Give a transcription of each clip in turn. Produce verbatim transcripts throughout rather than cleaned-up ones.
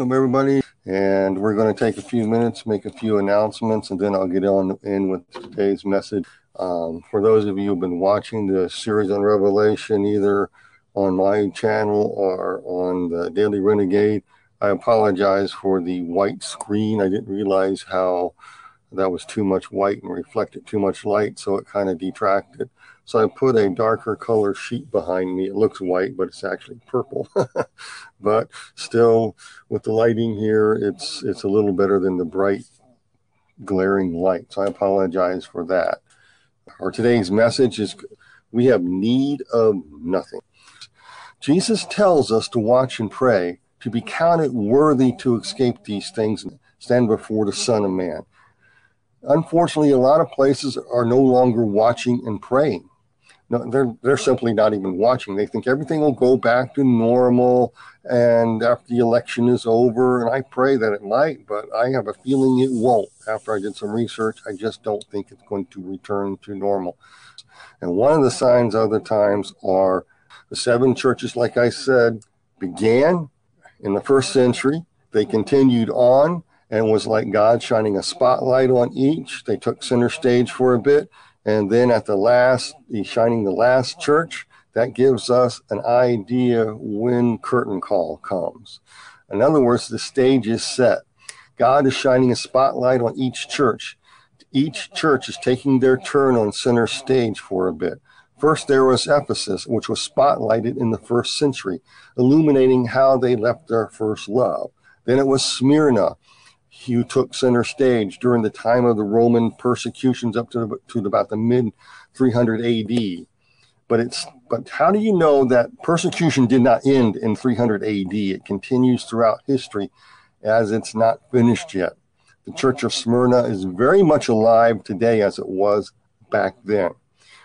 welcome everybody, and we're going to take a few minutes, make a few announcements, and then I'll get on in with today's message. Um, for those of you who've been watching the series on Revelation, either on my channel or on the Daily Renegade, I apologize for the white screen. I didn't realize how that was too much white and reflected too much light, so it kind of detracted. So I put a darker color sheet behind me. It looks white, but it's actually purple. But still, with the lighting here, it's it's a little better than the bright, glaring light. So I apologize for that. Our today's message is, we have need of nothing. Jesus tells us to watch and pray, to be counted worthy to escape these things and stand before the Son of Man. Unfortunately, a lot of places are no longer watching and praying. No, they're, they're simply not even watching. They think everything will go back to normal, and after the election is over, and I pray that it might, but I have a feeling it won't. After I did some research, I just don't think it's going to return to normal. And one of the signs other times are the seven churches, like I said, began in the first century. They continued on and was like God shining a spotlight on each. They took center stage for a bit. And then at the last, he's shining the last church. That gives us an idea when curtain call comes. In other words, the stage is set. God is shining a spotlight on each church. Each church is taking their turn on center stage for a bit. First, there was Ephesus, which was spotlighted in the first century, illuminating how they left their first love. Then it was Smyrna, who took center stage during the time of the Roman persecutions up to, to about the mid three hundred A D. But, it's, but how do you know that persecution did not end in three hundred A D? It continues throughout history, as it's not finished yet. The Church of Smyrna is very much alive today as it was back then.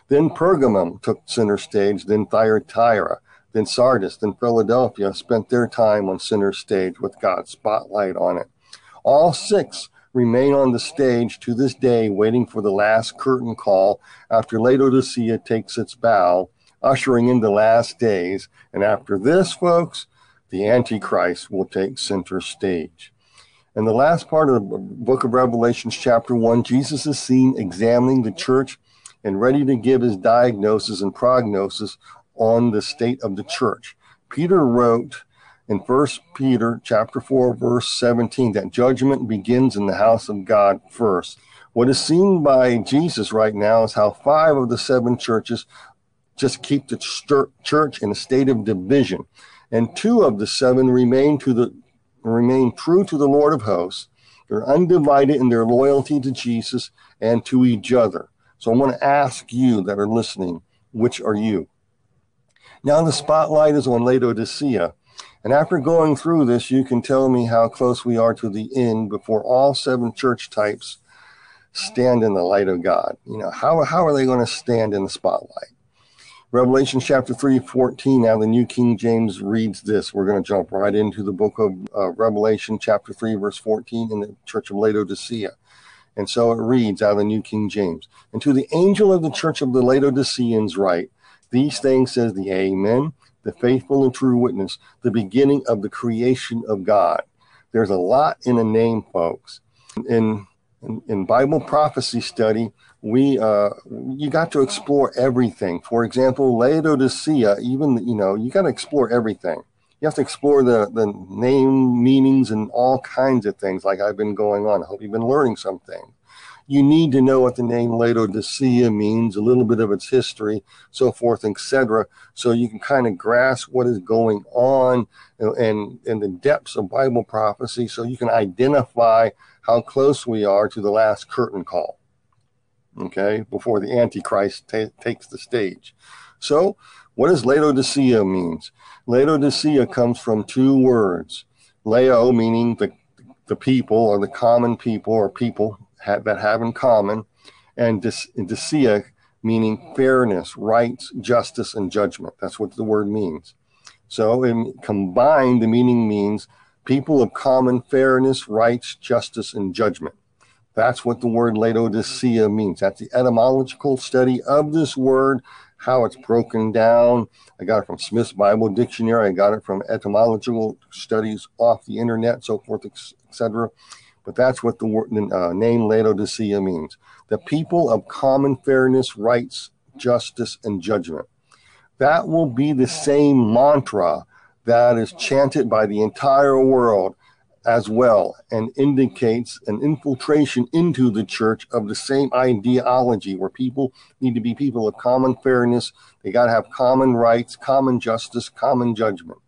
Then Pergamum took center stage, then Thyatira, then Sardis, then Philadelphia spent their time on center stage with God's spotlight on it. All six remain on the stage to this day, waiting for the last curtain call after Laodicea takes its bow, ushering in the last days. And after this, folks, the Antichrist will take center stage. In the last part of the book of Revelation, chapter one, Jesus is seen examining the church and ready to give his diagnosis and prognosis on the state of the church. Peter wrote in First Peter chapter four, verse seventeen, that judgment begins in the house of God first. What is seen by Jesus right now is how five of the seven churches just keep the church in a state of division, and two of the seven remain to the remain true to the Lord of hosts. They're undivided in their loyalty to Jesus and to each other. So I want to ask you that are listening, which are you? Now the spotlight is on Laodicea. And after going through this, you can tell me how close we are to the end before all seven church types stand in the light of God. You know, how, how are they going to stand in the spotlight? Revelation chapter three, fourteen, now the New King James reads this. We're going to jump right into the book of uh, Revelation chapter three, verse fourteen in the church of Laodicea. And so it reads out of the New King James. And to the angel of the church of the Laodiceans write, these things says the Amen, the faithful and true witness, the beginning of the creation of God. There's a lot in a name, folks. In, in, in Bible prophecy study, we uh, you got to explore everything. For example, Laodicea, even, you know, you got to explore everything. You have to explore the, the name meanings and all kinds of things like I've been going on. I hope you've been learning something. You need to know what the name Laodicea means, a little bit of its history, so forth, et cetera, so you can kind of grasp what is going on and in the depths of Bible prophecy, so you can identify how close we are to the last curtain call, okay, before the Antichrist ta takes the stage. So what does Laodicea means? Laodicea comes from two words, Lao meaning the, the people or the common people or people, that have in common, and decea, meaning fairness, rights, justice, and judgment. That's what the word means. So in combined, the meaning means people of common fairness, rights, justice, and judgment. That's what the word Laodicea means. That's the etymological study of this word how it's broken down. I got it from Smith's Bible Dictionary. I got it from etymological studies off the internet, so forth, et cetera. But that's what the word, uh, name Laodicea means. The people of common fairness, rights, justice, and judgment. That will be the same mantra that is chanted by the entire world as well, and indicates an infiltration into the church of the same ideology, where people need to be people of common fairness. They got to have common rights, common justice, common judgment.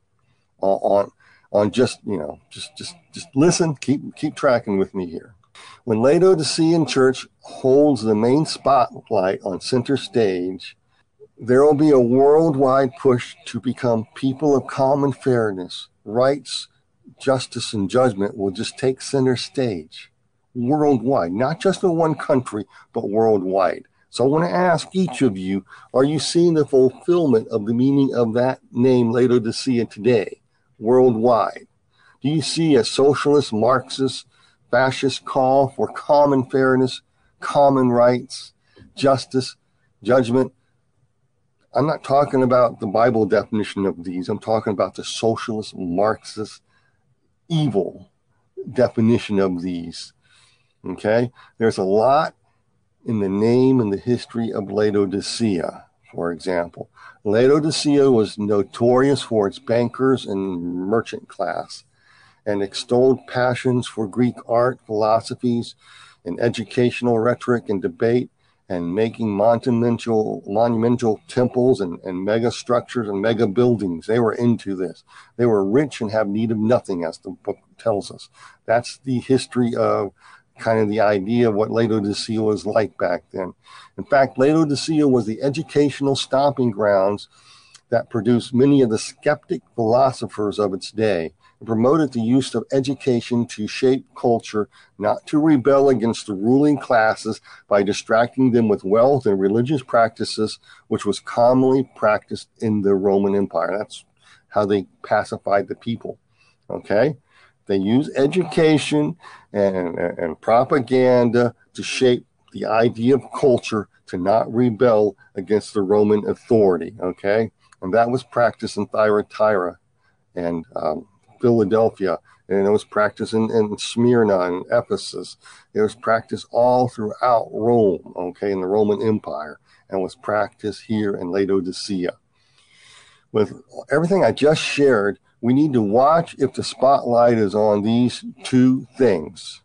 Uh, on, on just you know, just just just listen. Keep keep tracking with me here. When Laodicean Church holds the main spotlight on center stage, there will be a worldwide push to become people of common fairness, rights, justice, and judgment will just take center stage worldwide, not just in one country, but worldwide. So I want to ask each of you, are you seeing the fulfillment of the meaning of that name Laodicea today, worldwide? Do you see a socialist, Marxist, fascist call for common fairness, common rights, justice, judgment? I'm not talking about the Bible definition of these. I'm talking about the socialist, Marxist, evil definition of these. Okay, there's a lot in the name and the history of Laodicea. For example, Laodicea was notorious for its bankers and merchant class, and extolled passions for Greek art, philosophies, and educational rhetoric and debate, and making monumental monumental temples and, and mega structures and mega buildings. They were into this. They were rich and have need of nothing, as the book tells us. That's the history of kind of the idea of what Laodicea was like back then. In fact, Laodicea was the educational stomping grounds that produced many of the skeptic philosophers of its day, and promoted the use of education to shape culture, not to rebel against the ruling classes by distracting them with wealth and religious practices, which was commonly practiced in the Roman Empire. That's how they pacified the people, okay? They use education and, and propaganda to shape the idea of culture to not rebel against the Roman authority, okay? And that was practiced in Thyatira and um, Philadelphia, and it was practiced in, in Smyrna and Ephesus. It was practiced all throughout Rome, okay, in the Roman Empire, and was practiced here in Laodicea. With everything I just shared, we need to watch if the spotlight is on these two things.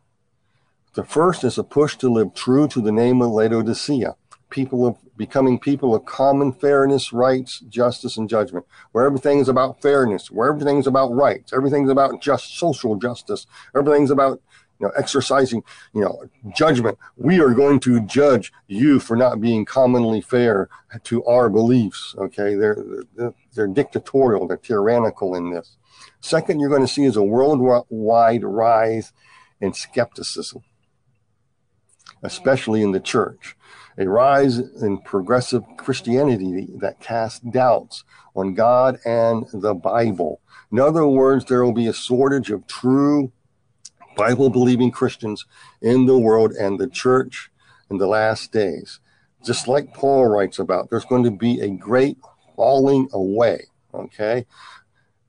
The first is a push to live true to the name of Laodicea, people of becoming people of common fairness, rights, justice, and judgment, where everything is about fairness, where everything is about rights, everything's about just social justice, everything's about you know exercising you know judgment. We are going to judge you for not being commonly fair to our beliefs. Okay, they're they're, they're dictatorial, they're tyrannical in this. Second, you're going to see is a worldwide rise in skepticism, especially in the church. A rise in progressive Christianity that casts doubts on God and the Bible. In other words, there will be a shortage of true Bible-believing Christians in the world and the church in the last days. Just like Paul writes about, there's going to be a great falling away, okay?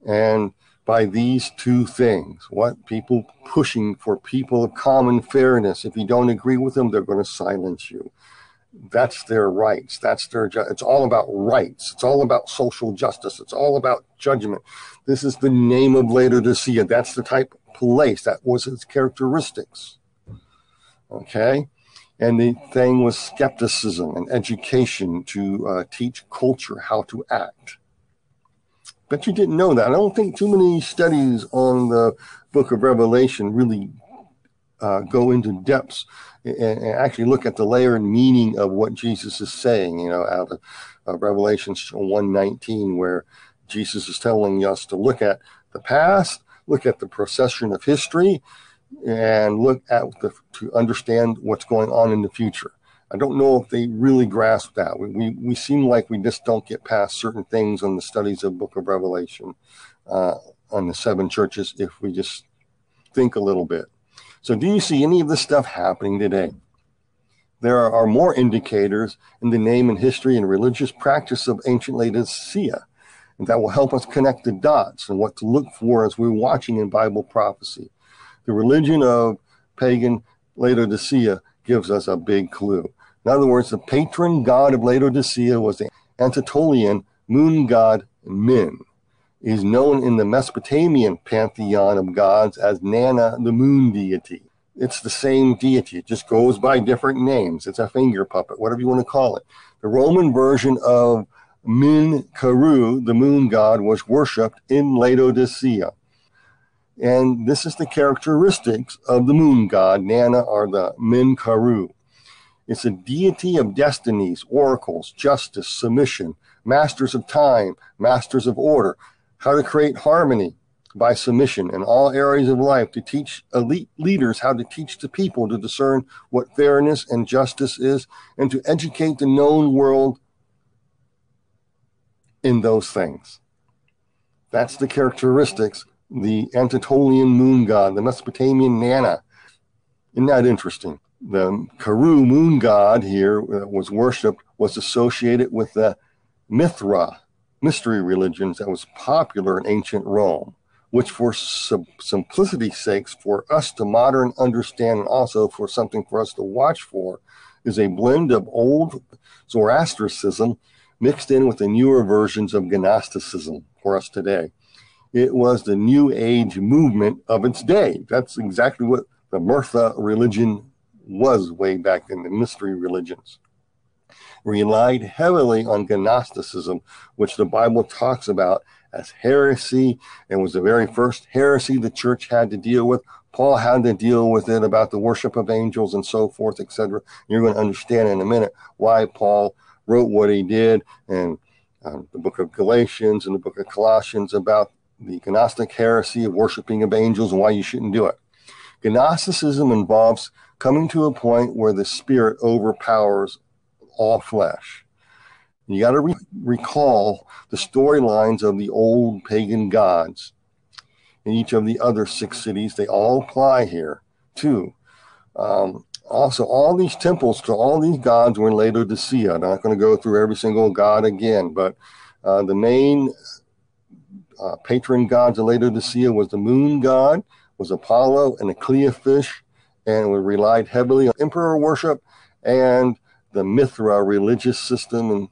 And by these two things, what people pushing for people of common fairness. If you don't agree with them, they're going to silence you. That's their rights. That's their, it's all about rights. It's all about social justice. It's all about judgment. This is the name of Laodicea. That's the type of place. That was its characteristics. Okay? And the thing was skepticism and education to uh, teach culture how to act. Bet you didn't know that. I don't think too many studies on the book of Revelation really Uh, go into depths and, and actually look at the layered meaning of what Jesus is saying, you know, out of uh, Revelation one nineteen, where Jesus is telling us to look at the past, look at the procession of history, and look at the, to understand what's going on in the future. I don't know if they really grasp that. We, we, we seem like we just don't get past certain things on the studies of Book of Revelation uh, on the seven churches if we just think a little bit. So do you see any of this stuff happening today? There are more indicators in the name and history and religious practice of ancient Laodicea, and that will help us connect the dots and what to look for as we're watching in Bible prophecy. The religion of pagan Laodicea gives us a big clue. In other words, the patron god of Laodicea was the Anatolian moon god Min. He is known in the Mesopotamian pantheon of gods as Nana, the moon deity. It's the same deity. It just goes by different names. It's a finger puppet, whatever you want to call it. The Roman version of Men Karou, the moon god, was worshipped in Laodicea. And this is the characteristics of the moon god, Nana, or the Men Karou. It's a deity of destinies, oracles, justice, submission, masters of time, masters of order, how to create harmony by submission in all areas of life, to teach elite leaders how to teach the people to discern what fairness and justice is, and to educate the known world in those things. That's the characteristics, the Anatolian moon god, the Mesopotamian Nana. Isn't that interesting? The Karou moon god here that was worshipped was associated with the Mithra, mystery religions that was popular in ancient Rome, which for simplicity's sake, for us to modern understand, and also for something for us to watch for, is a blend of old Zoroastrianism mixed in with the newer versions of Gnosticism for us today. It was the New Age movement of its day. That's exactly what the Mithra religion was way back in the mystery religions. Relied heavily on Gnosticism, which the Bible talks about as heresy, and was the very first heresy the church had to deal with. Paul had to deal with it about the worship of angels and so forth, et cetera. You're going to understand in a minute why Paul wrote what he did, and um, the book of Galatians and the book of Colossians about the Gnostic heresy of worshiping of angels and why you shouldn't do it. Gnosticism involves coming to a point where the spirit overpowers all flesh. You got to re recall the storylines of the old pagan gods in each of the other six cities. They all apply here, too. Um, also, all these temples to all these gods were in Laodicea. I'm not going to go through every single god again, but uh, the main uh, patron gods of Laodicea was the moon god, was Apollo and the Cleophas, and we relied heavily on emperor worship and the Mithra religious system, and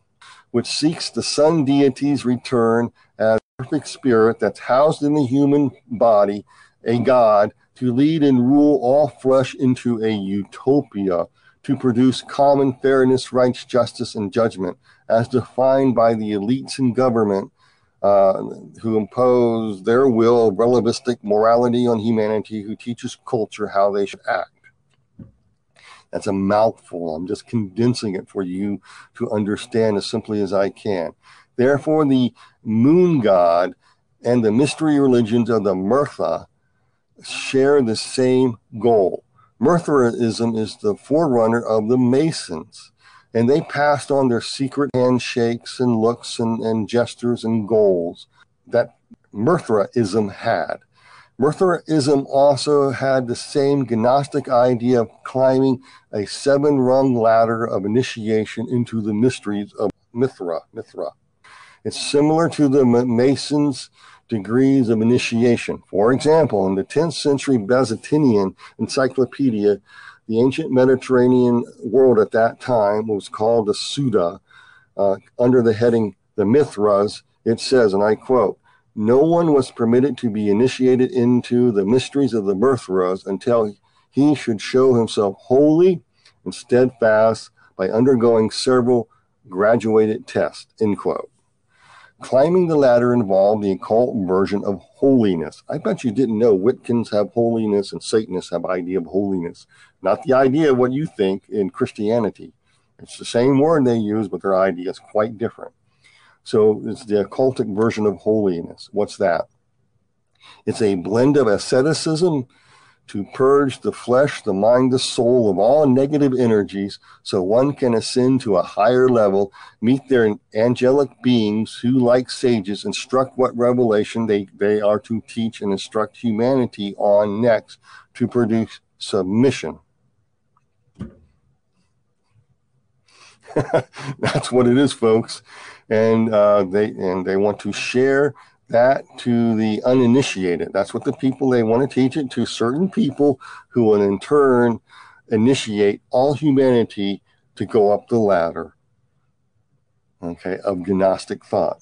which seeks the sun deity's return as a perfect spirit that's housed in the human body, a god, to lead and rule all flesh into a utopia, to produce common fairness, rights, justice, and judgment, as defined by the elites in government uh, who impose their will of relativistic morality on humanity, who teaches culture how they should act. That's a mouthful. I'm just condensing it for you to understand as simply as I can. Therefore, the moon god and the mystery religions of the Mithra share the same goal. Mithraism is the forerunner of the Masons, and they passed on their secret handshakes and looks and, and gestures and goals that Mithraism had. Mithraism also had the same Gnostic idea of climbing a seven-rung ladder of initiation into the mysteries of Mithra. Mithra. It's similar to the Masons' degrees of initiation. For example, in the tenth century Byzantine encyclopedia, the ancient Mediterranean world at that time was called the Suda. Uh, under the heading, the Mithras, it says, and I quote, "No one was permitted to be initiated into the mysteries of the Mithras until he should show himself holy and steadfast by undergoing several graduated tests," end quote. Climbing the ladder involved the occult version of holiness. I bet you didn't know Wiccans have holiness and Satanists have idea of holiness. Not the idea of what you think in Christianity. It's the same word they use, but their idea is quite different. So it's the occultic version of holiness. What's that? It's a blend of asceticism to purge the flesh, the mind, the soul of all negative energies so one can ascend to a higher level, meet their angelic beings who, like sages, instruct what revelation they, they are to teach and instruct humanity on next to produce submission. That's what it is, folks. And uh, they and they want to share that to the uninitiated. That's what the people, they want to teach it to certain people who will in turn initiate all humanity to go up the ladder, okay, of Gnostic thought,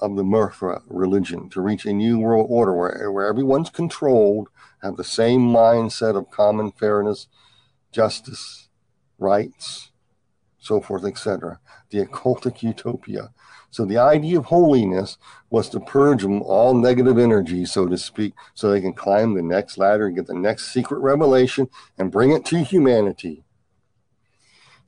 of the Mithra religion, to reach a new world order where, where everyone's controlled, have the same mindset of common fairness, justice, rights, so forth, et cetera. The occultic utopia. So the idea of holiness was to purge them all negative energy, so to speak, so they can climb the next ladder and get the next secret revelation and bring it to humanity.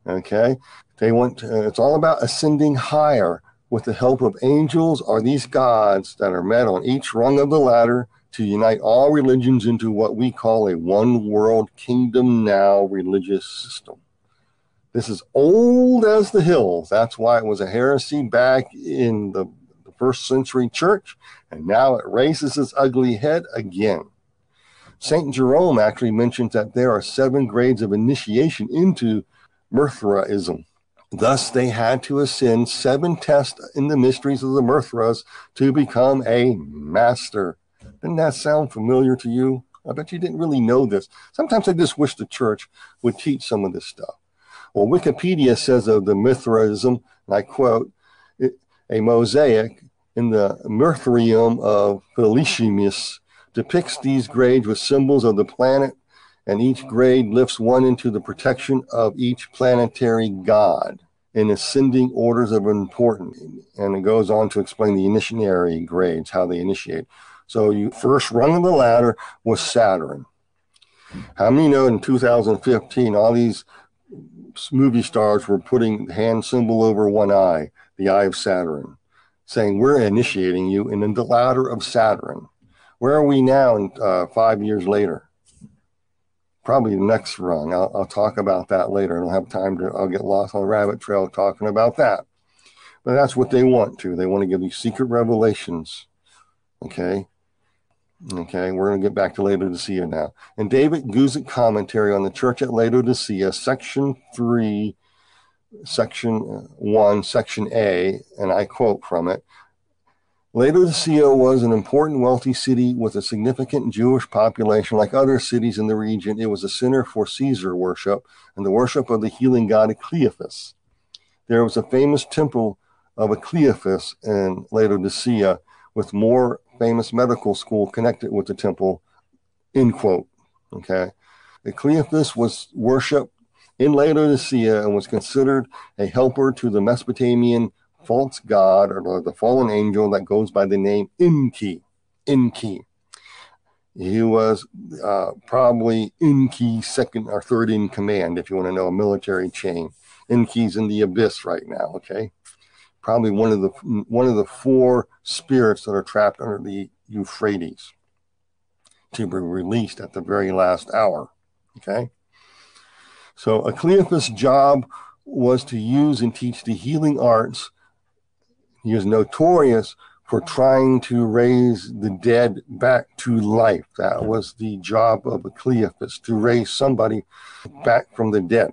Okay, they want to, uh, it's all about ascending higher with the help of angels or these gods that are met on each rung of the ladder to unite all religions into what we call a one world kingdom now religious system. This is old as the hills. That's why it was a heresy back in the, the first century church, and now it raises its ugly head again. Saint Jerome actually mentions that there are seven grades of initiation into Mithraism. Thus, they had to ascend seven tests in the mysteries of the Mithras to become a master. Didn't that sound familiar to you? I bet you didn't really know this. Sometimes I just wish the church would teach some of this stuff. Well, Wikipedia says of the Mithraism, and I quote, a mosaic in the Mithraeum of Philadelphia depicts these grades with symbols of the planet, and each grade lifts one into the protection of each planetary god in ascending orders of importance. And it goes on to explain the initiatory grades, how they initiate. So you first rung of the ladder was Saturn. How many know in two thousand fifteen, all these movie stars were putting hand symbol over one eye, the eye of Saturn, saying, we're initiating you in the ladder of Saturn. Where are we now in, uh, five years later? Probably the next rung. I'll, I'll talk about that later. I don't have time to, I'll get lost on the rabbit trail talking about that. But that's what they want to. They want to give you secret revelations. Okay. Okay, we're going to get back to Laodicea now. And David Guzik commentary on the church at Laodicea, section three, section one, section A, and I quote from it. Laodicea was an important, wealthy city with a significant Jewish population. Like other cities in the region, it was a center for Caesar worship and the worship of the healing god Asclepius. There was a famous temple of Asclepius in Laodicea with more famous medical school connected with the temple, end quote. Okay. Asclepius was worshipped in Laodicea and was considered a helper to the Mesopotamian false god or the fallen angel that goes by the name Enki. Enki. He was uh, probably Enki's second or third in command, if you want to know a military chain. Enki's in the abyss right now, okay? Probably one of the one of the four spirits that are trapped under the Euphrates to be released at the very last hour. Okay, so Asclepius' job was to use and teach the healing arts. He was notorious for trying to raise the dead back to life. That was the job of Asclepius, to raise somebody back from the dead.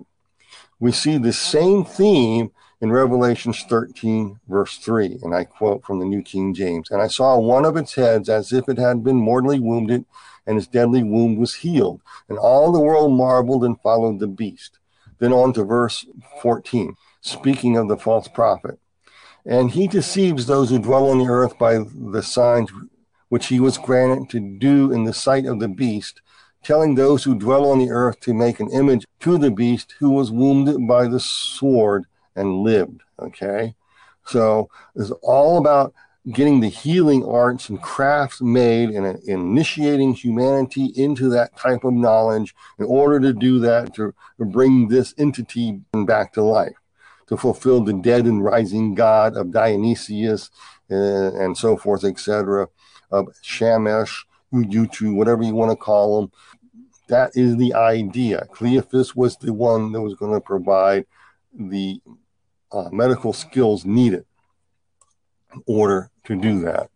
We see the same theme in Revelation thirteen, verse three, and I quote from the New King James, and I saw one of its heads as if it had been mortally wounded, and its deadly wound was healed. And all the world marveled and followed the beast. Then on to verse fourteen, speaking of the false prophet. And he deceives those who dwell on the earth by the signs which he was granted to do in the sight of the beast, telling those who dwell on the earth to make an image to the beast who was wounded by the sword and lived. Okay, so it's all about getting the healing arts and crafts made and initiating humanity into that type of knowledge in order to do that, to bring this entity back to life, to fulfill the dead and rising god of Dionysius and, and so forth, et cetera, of Shamash, Udutu, whatever you want to call them. That is the idea. Cleophas was the one that was going to provide the uh, medical skills needed in order to do that.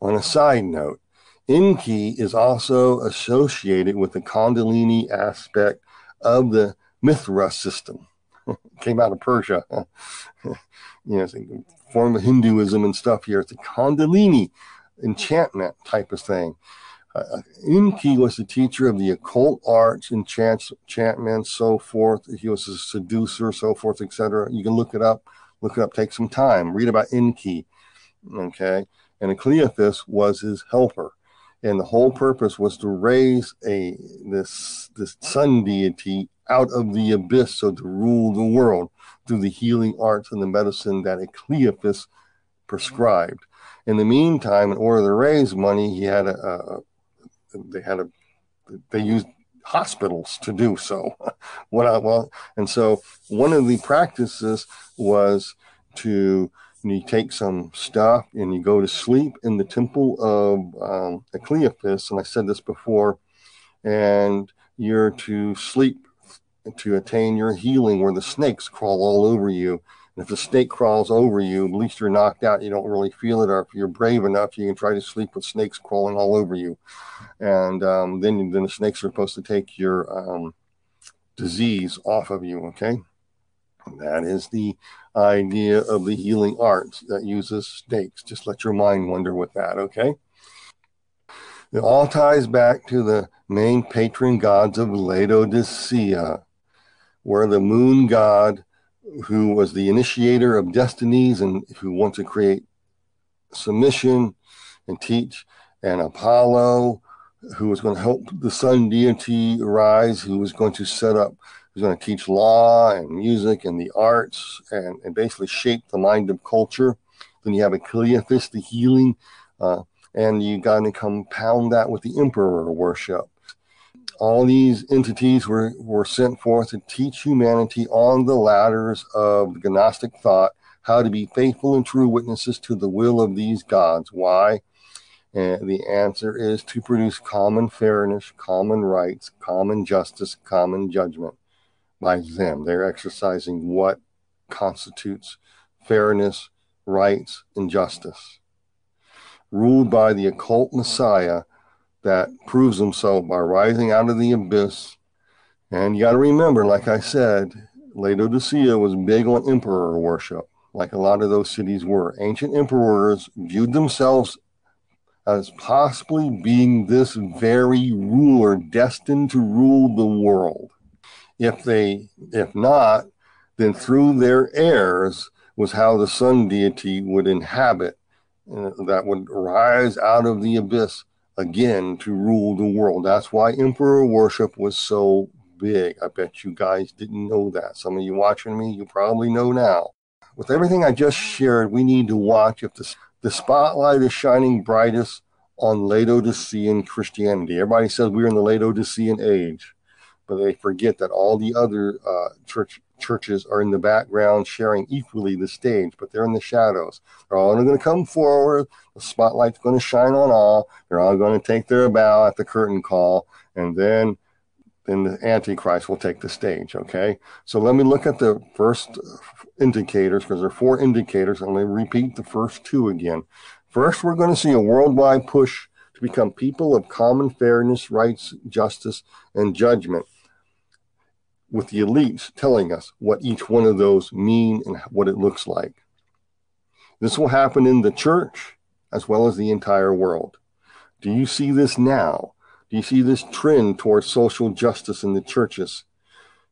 On a side note, Enki is also associated with the Kondalini aspect of the Mithra system. came out of Persia. You know, it's a form of Hinduism and stuff here. It's a Kondalini enchantment type of thing. Uh, Enki was the teacher of the occult arts, enchant, enchantments, so forth. He was a seducer, so forth, et cetera. You can look it up. Look it up. Take some time. Read about Enki. Okay. And Asclepius was his helper. And the whole purpose was to raise a this this sun deity out of the abyss, so to rule the world through the healing arts and the medicine that Asclepius prescribed. In the meantime, in order to raise money, he had a, a they had a they used hospitals to do so. What I, well, and so one of the practices was to. And you take some stuff and you go to sleep in the temple of um, Asclepius, and I said this before, and you're to sleep to attain your healing where the snakes crawl all over you. And if the snake crawls over you, at least you're knocked out. You don't really feel it, or if you're brave enough, you can try to sleep with snakes crawling all over you. And um, then, then the snakes are supposed to take your um, disease off of you, okay? That is the idea of the healing arts that uses snakes. Just let your mind wander with that, okay? It all ties back to the main patron gods of Laodicea, where the moon god, who was the initiator of destinies and who wants to create submission and teach, and Apollo, who was going to help the sun deity rise, who was going to set up He's going to teach law and music and the arts and, and basically shape the mind of culture. Then you have Asclepius, the healing, uh, and you got to compound that with the emperor worship. All these entities were, were sent forth to teach humanity on the ladders of Gnostic thought how to be faithful and true witnesses to the will of these gods. Why? And the answer is to produce common fairness, common rights, common justice, common judgment. By them, they're exercising what constitutes fairness, rights, and justice. Ruled by the occult Messiah that proves himself by rising out of the abyss. And you got to remember, like I said, Laodicea was big on emperor worship, like a lot of those cities were. Ancient emperors viewed themselves as possibly being this very ruler destined to rule the world. If they, if not, then through their heirs was how the sun deity would inhabit, uh, that would rise out of the abyss again to rule the world. That's why emperor worship was so big. I bet you guys didn't know that. Some of you watching me, you probably know now. With everything I just shared, we need to watch if the, the spotlight is shining brightest on Laodicean Christianity. Everybody says we're in the Laodicean age. But they forget that all the other uh, church, churches are in the background sharing equally the stage, but they're in the shadows. They're all going to come forward. The spotlight's going to shine on all. They're all going to take their bow at the curtain call, and then, then the Antichrist will take the stage, okay? So let me look at the first indicators, because there are four indicators, and let me repeat the first two again. First, we're going to see a worldwide push to become people of common fairness, rights, justice, and judgment, with the elites telling us what each one of those mean and what it looks like. This will happen in the church as well as the entire world. Do you see this now? Do you see this trend towards social justice in the churches?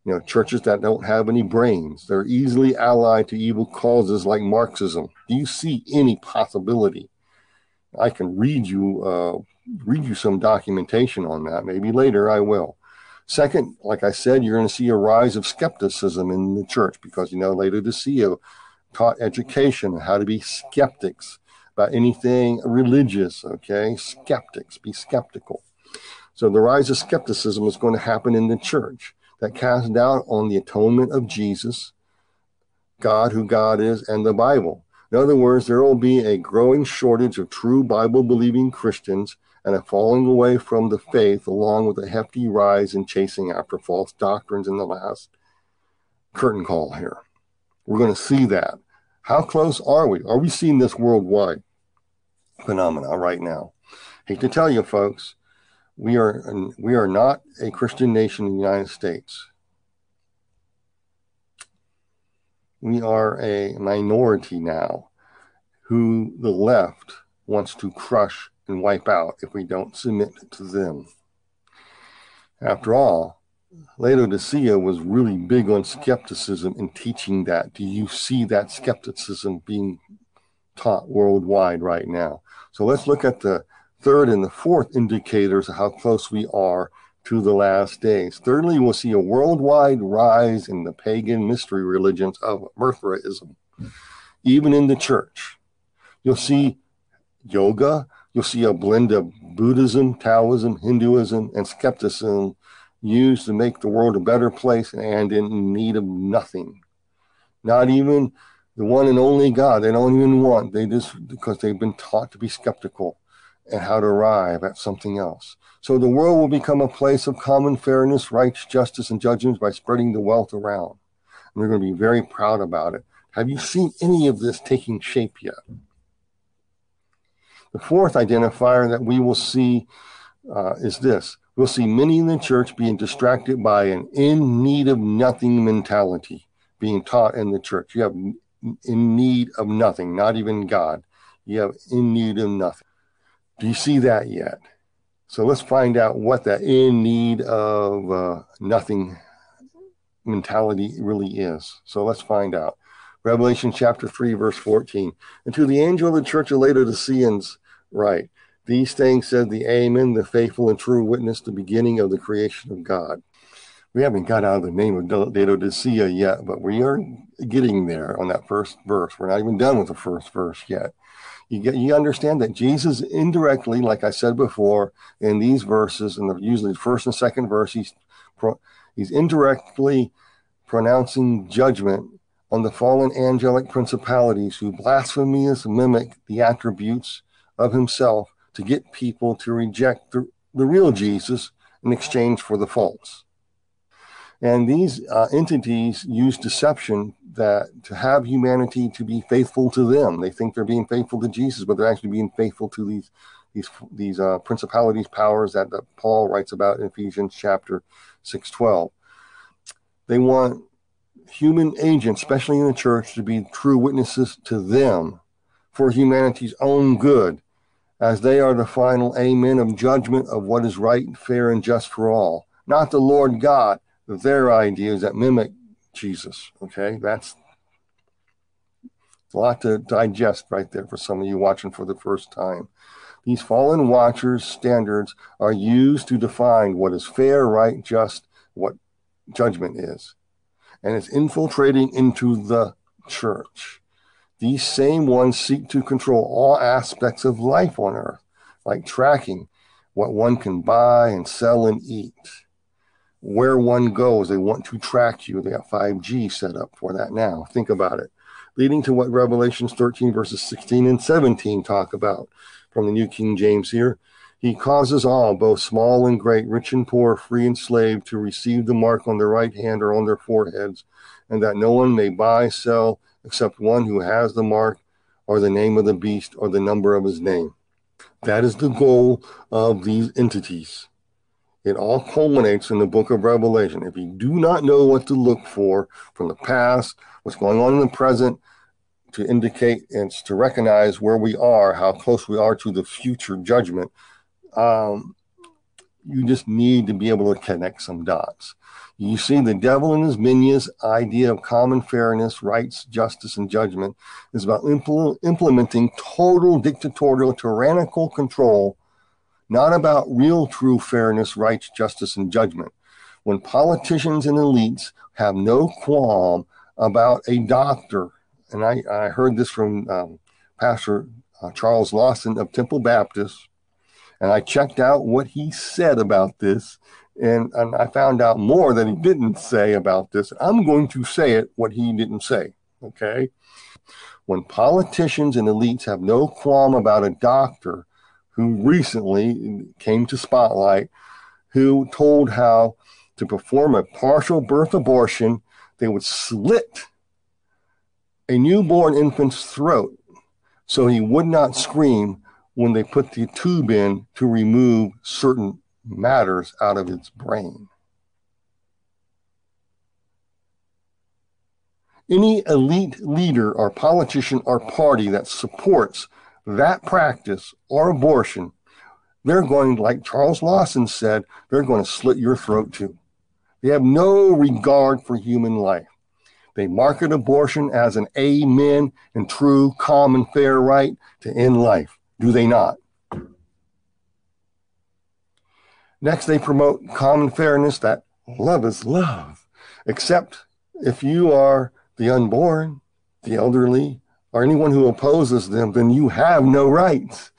You know, churches that don't have any brains. They're easily allied to evil causes like Marxism. Do you see any possibility? I can read you, uh, read you some documentation on that. Maybe later I will. Second, like I said, you're going to see a rise of skepticism in the church because, you know, Laodicea taught education, how to be skeptics about anything religious, okay? Skeptics, be skeptical. So the rise of skepticism is going to happen in the church that casts doubt on the atonement of Jesus, God, who God is, and the Bible. In other words, there will be a growing shortage of true Bible-believing Christians and a falling away from the faith, along with a hefty rise in chasing after false doctrines in the last curtain call here. We're going to see that. How close are we? Are we seeing this worldwide phenomena right now? Hate to tell you, folks, we are, we are not a Christian nation in the United States. we are a minority now who the left wants to crush and wipe out if we don't submit to them. After all, Laodicea was really big on skepticism and teaching that. Do you see that skepticism being taught worldwide right now? So let's look at the third and the fourth indicators of how close we are to the last days. Thirdly, we'll see a worldwide rise in the pagan mystery religions of Mithraism, even in the church. You'll see yoga. You'll see a blend of Buddhism, Taoism, Hinduism, and skepticism used to make the world a better place and in need of nothing. Not even the one and only God. They don't even want. They just, because they've been taught to be skeptical and how to arrive at something else. So the world will become a place of common fairness, rights, justice, and judgments by spreading the wealth around. And we're going to be very proud about it. Have you seen any of this taking shape yet? The fourth identifier that we will see uh, is this. We'll see many in the church being distracted by an in-need-of-nothing mentality being taught in the church. You have in need of nothing, not even God. You have in need of nothing. Do you see that yet? So let's find out what that in need of uh, nothing mentality really is. So let's find out. Revelation chapter three, verse fourteen. And to the angel of the church of Laodiceans write, these things said the Amen, the faithful and true witness, the beginning of the creation of God. We haven't got out of the name of Laodicea yet, but we are getting there on that first verse. We're not even done with the first verse yet. You get, you understand that Jesus indirectly, like I said before, in these verses, and usually the first and second verse, he's, pro, he's indirectly pronouncing judgment on the fallen angelic principalities who blasphemous mimic the attributes of himself to get people to reject the, the real Jesus in exchange for the false. And these uh, entities use deception that to have humanity to be faithful to them. They think they're being faithful to Jesus, but they're actually being faithful to these these these uh, principalities, powers that, that Paul writes about in Ephesians chapter six twelve. They want human agents, especially in the church, to be true witnesses to them for humanity's own good, as they are the final amen of judgment of what is right, fair, and just for all. Not the Lord God, their ideas that mimic Jesus. Okay, that's a lot to digest right there for some of you watching for the first time. These fallen watchers' standards are used to define what is fair, right, just, what judgment is. And it's infiltrating into the church. These same ones seek to control all aspects of life on earth, like tracking what one can buy and sell and eat. Where one goes, they want to track you. They have five G set up for that now. Think about it. Leading to what Revelations thirteen, verses sixteen and seventeen talk about from the New King James here. He causes all, both small and great, rich and poor, free and slave, to receive the mark on their right hand or on their foreheads, and that no one may buy, sell, except one who has the mark or the name of the beast or the number of his name. That is the goal of these entities. It all culminates in the book of Revelation. If you do not know what to look for from the past, what's going on in the present, to indicate and to recognize where we are, how close we are to the future judgment, um, you just need to be able to connect some dots. You see, the devil and his minions' idea of common fairness, rights, justice, and judgment is about impl- implementing total dictatorial, tyrannical control, not about real, true fairness, rights, justice, and judgment. When politicians and elites have no qualm about a doctor, and I, I heard this from um, Pastor uh, Charles Lawson of Temple Baptist, and I checked out what he said about this, and, and I found out more that he didn't say about this. I'm going to say it, what he didn't say, okay? When politicians and elites have no qualm about a doctor who recently came to spotlight, who told how to perform a partial birth abortion, they would slit a newborn infant's throat so he would not scream when they put the tube in to remove certain matters out of its brain. Any elite leader or politician or party that supports that practice or abortion, they're going, like Charles Lawson said, they're going to slit your throat too. They have no regard for human life. They market abortion as an amen and true, common, fair right to end life. Do they not? Next, they promote common fairness, that love is love, except if you are the unborn, the elderly, or anyone who opposes them, then you have no rights.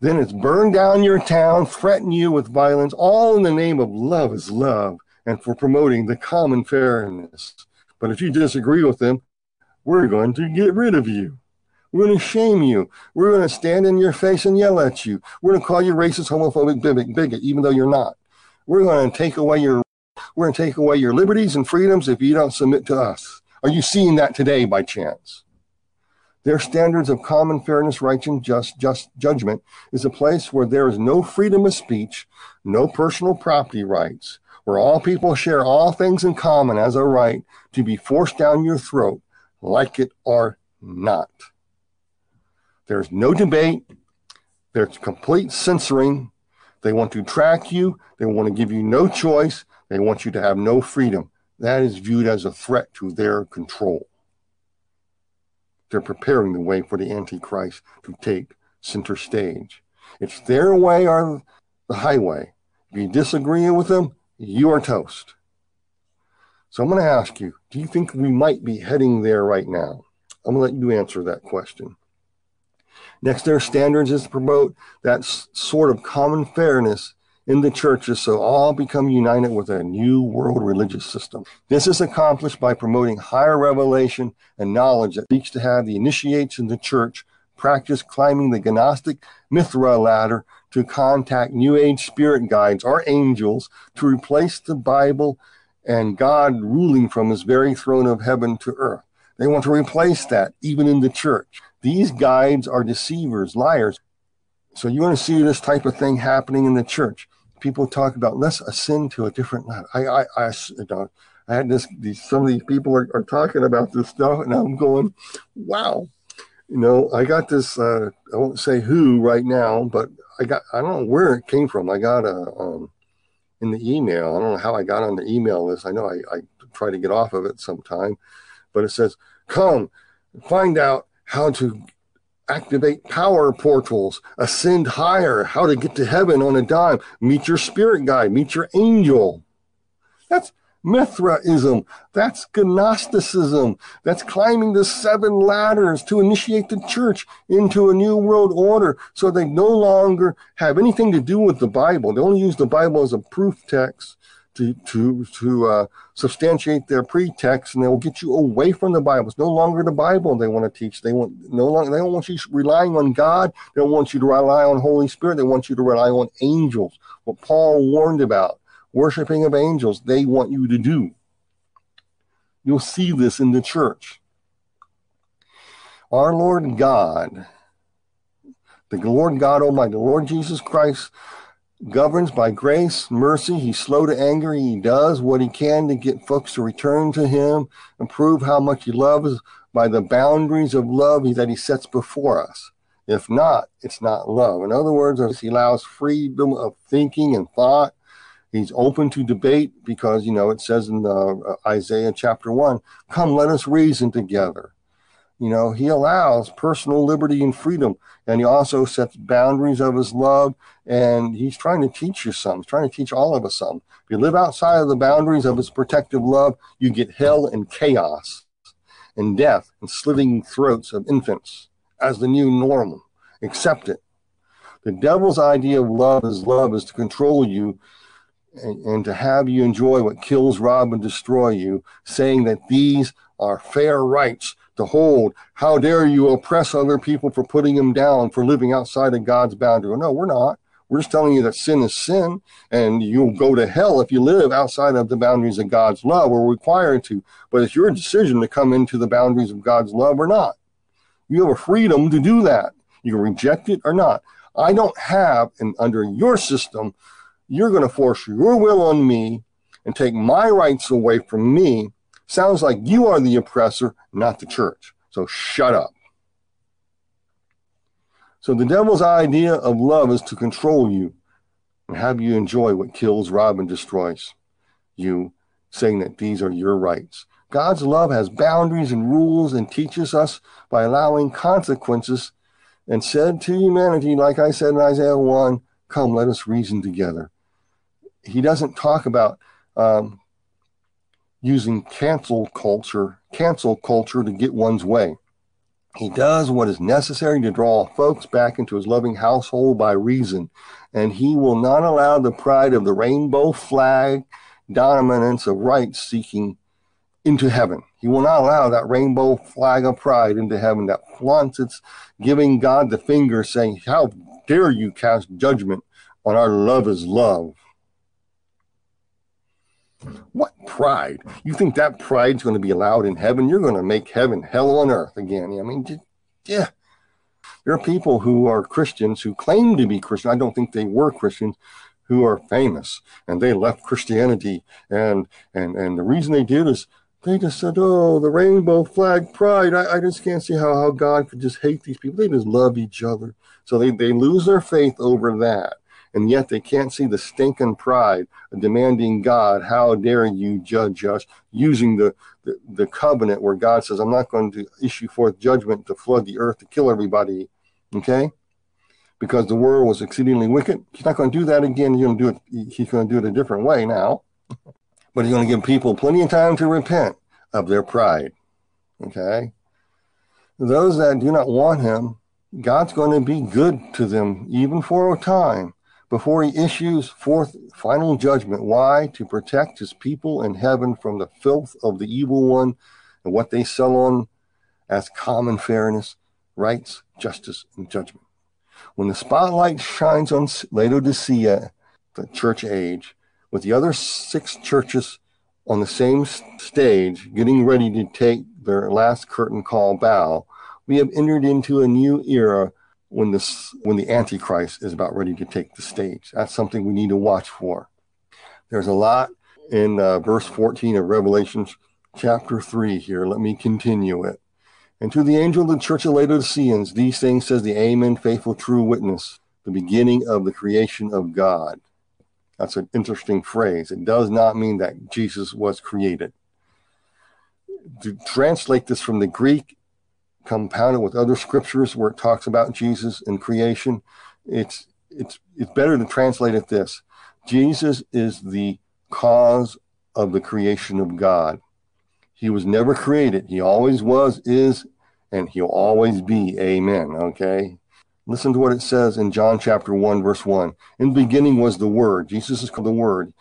Then it's burn down your town, threaten you with violence, all in the name of love is love and for promoting the common fairness. But if you disagree with them, we're going to get rid of you. We're going to shame you. We're going to stand in your face and yell at you. We're going to call you racist, homophobic, bigot, even though you're not. We're going to take away your, we're going to take away your liberties and freedoms if you don't submit to us. Are you seeing that today by chance? Their standards of common fairness, right, and just, just judgment is a place where there is no freedom of speech, no personal property rights, where all people share all things in common as a right to be forced down your throat, like it or not. There's no debate. There's complete censoring. They want to track you. They want to give you no choice. They want you to have no freedom. That is viewed as a threat to their control. They're preparing the way for the Antichrist to take center stage. It's their way or the highway. If you disagree with them, you are toast. So I'm going to ask you, do you think we might be heading there right now? I'm going to let you answer that question. Next, their standards is to promote that sort of common fairness in the churches so all become united with a new world religious system. This is accomplished by promoting higher revelation and knowledge that seeks to have the initiates in the church practice climbing the Gnostic Mithra ladder to contact New Age spirit guides or angels to replace the Bible and God ruling from his very throne of heaven to earth. They want to replace that even in the church. These guides are deceivers, liars. So you want to see this type of thing happening in the church. People talk about, let's ascend to a different level. I, I, I, I had this, these, some of these people are, are talking about this stuff, and I'm going, wow. You know, I got this, uh, I won't say who right now, but I got, I don't know where it came from. I got a, um, in the email, I don't know how I got on the email list. I know I, I try to get off of it sometime, but it says, come, find out how to activate power portals, ascend higher, how to get to heaven on a dime, meet your spirit guide, meet your angel. That's Mithraism. That's Gnosticism. That's climbing the seven ladders to initiate the church into a new world order so they no longer have anything to do with the Bible. They only use the Bible as a proof text to, to, to uh, substantiate their pretext, and they will get you away from the Bible. It's no longer the Bible they want to teach. They want no longer. They don't want you relying on God. They don't want you to rely on Holy Spirit. They want you to rely on angels, what Paul warned about, worshiping of angels, they want you to do. You'll see this in the church. Our Lord God, the Lord God Almighty, the Lord Jesus Christ, governs by grace, mercy. He's slow to anger. He does what he can to get folks to return to him and prove how much he loves by the boundaries of love that he sets before us. If not, it's not love. In other words, as he allows freedom of thinking and thought, he's open to debate because, you know, it says in uh, Isaiah chapter one, come, let us reason together. You know, he allows personal liberty and freedom, and he also sets boundaries of his love, and he's trying to teach you something. He's trying to teach all of us something. If you live outside of the boundaries of his protective love, you get hell and chaos and death and slitting throats of infants as the new normal. Accept it. The devil's idea of love is love is to control you and, and to have you enjoy what kills, rob, and destroy you, saying that these are fair rights to hold. How dare you oppress other people for putting them down, for living outside of God's boundary? No, we're not. We're just telling you that sin is sin, and you'll go to hell if you live outside of the boundaries of God's love. We're required to, but it's your decision to come into the boundaries of God's love or not. You have a freedom to do that. You can reject it or not. I don't have, and under your system, you're going to force your will on me and take my rights away from me Sounds like you are the oppressor, not the church. So shut up. So the devil's idea of love is to control you and have you enjoy what kills, robs, and destroys you, saying that these are your rights. God's love has boundaries and rules and teaches us by allowing consequences and said to humanity, like I said in Isaiah one, come, let us reason together. He doesn't talk about um, using cancel culture, cancel culture to get one's way. He does what is necessary to draw folks back into his loving household by reason, and he will not allow the pride of the rainbow flag dominance of right-seeking into heaven. He will not allow that rainbow flag of pride into heaven that flaunts its giving God the finger, saying, how dare you cast judgment on our love is love. What pride? You think that pride's going to be allowed in heaven? You're going to make heaven hell on earth again. I mean, just, yeah. There are people who are Christians, who claim to be Christian. I don't think they were Christians, who are famous, and they left Christianity. And, and, and the reason they did is they just said, oh, the rainbow flag pride. I, I just can't see how, how God could just hate these people. They just love each other. So they, they lose their faith over that. And yet they can't see the stinking pride of demanding God, how dare you judge us, using the, the, the covenant where God says, I'm not going to issue forth judgment to flood the earth, to kill everybody, okay? Because the world was exceedingly wicked. He's not going to do that again. He's going to do it, he's going to do it a different way now. But he's going to give people plenty of time to repent of their pride, okay? Those that do not want him, God's going to be good to them, even for a time, before he issues forth final judgment. Why? To protect his people in heaven from the filth of the evil one and what they sell on as common fairness, rights, justice, and judgment. When the spotlight shines on Laodicea, the church age, with the other six churches on the same stage getting ready to take their last curtain call bow, we have entered into a new era when this, when the Antichrist is about ready to take the stage. That's something we need to watch for. There's a lot in uh, verse fourteen of Revelation chapter three here. Let me continue it. And to the angel of the church of Laodiceans, these things says the Amen, faithful, true witness, the beginning of the creation of God. That's an interesting phrase. It does not mean that Jesus was created. To translate this from the Greek, compounded with other scriptures where it talks about Jesus and creation, it's it's it's better to translate it this: Jesus is the cause of the creation of God. He was never created. He always was, is, and he'll always be. Amen. Okay. Listen to what it says in John chapter one, verse one. In the beginning was the Word. Jesus is called the Word.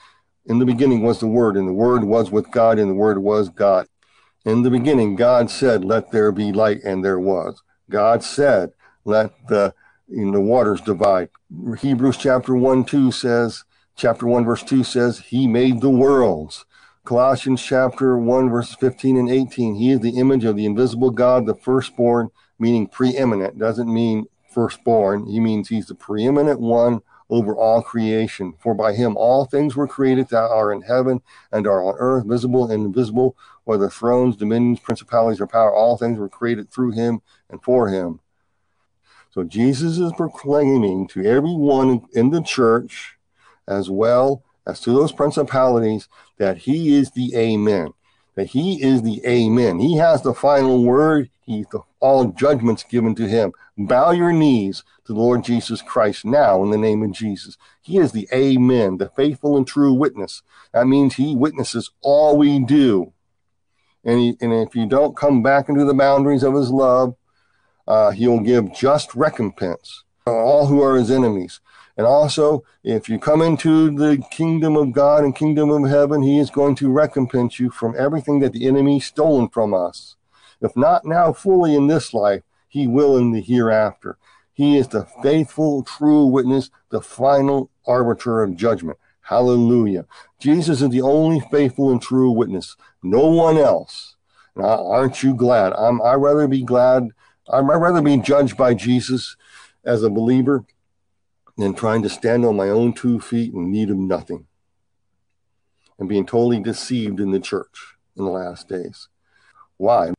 In the beginning was the Word, and the Word was with God, and the Word was God. In the beginning, God said, let there be light, and there was. God said, let the, you know, the waters divide. Hebrews chapter one, two says, chapter one, verse two says, he made the worlds. Colossians chapter one, verse fifteen and eighteen, he is the image of the invisible God, the firstborn, meaning preeminent. Doesn't mean firstborn. He means he's the preeminent one over all creation. For by him all things were created that are in heaven and are on earth, visible and invisible, whether thrones, dominions, principalities, or power. All things were created through him and for him. So Jesus is proclaiming to everyone in the church, as well as to those principalities, that he is the Amen. That he is the Amen. He has the final word. He's the, all judgments given to him. Bow your knees to the Lord Jesus Christ now in the name of Jesus. He is the Amen, the faithful and true witness. That means he witnesses all we do. And, he, and if you don't come back into the boundaries of his love, uh, he'll give just recompense to all who are his enemies. And also, if you come into the kingdom of God and kingdom of heaven, he is going to recompense you from everything that the enemy stolen from us. If not now fully in this life, he will in the hereafter. He is the faithful, true witness, the final arbiter of judgment. Hallelujah. Jesus is the only faithful and true witness. No one else. Now, aren't you glad? I'm, I'd rather be glad. I'd rather be judged by Jesus as a believer than trying to stand on my own two feet in need of nothing and being totally deceived in the church. in the last days. Why?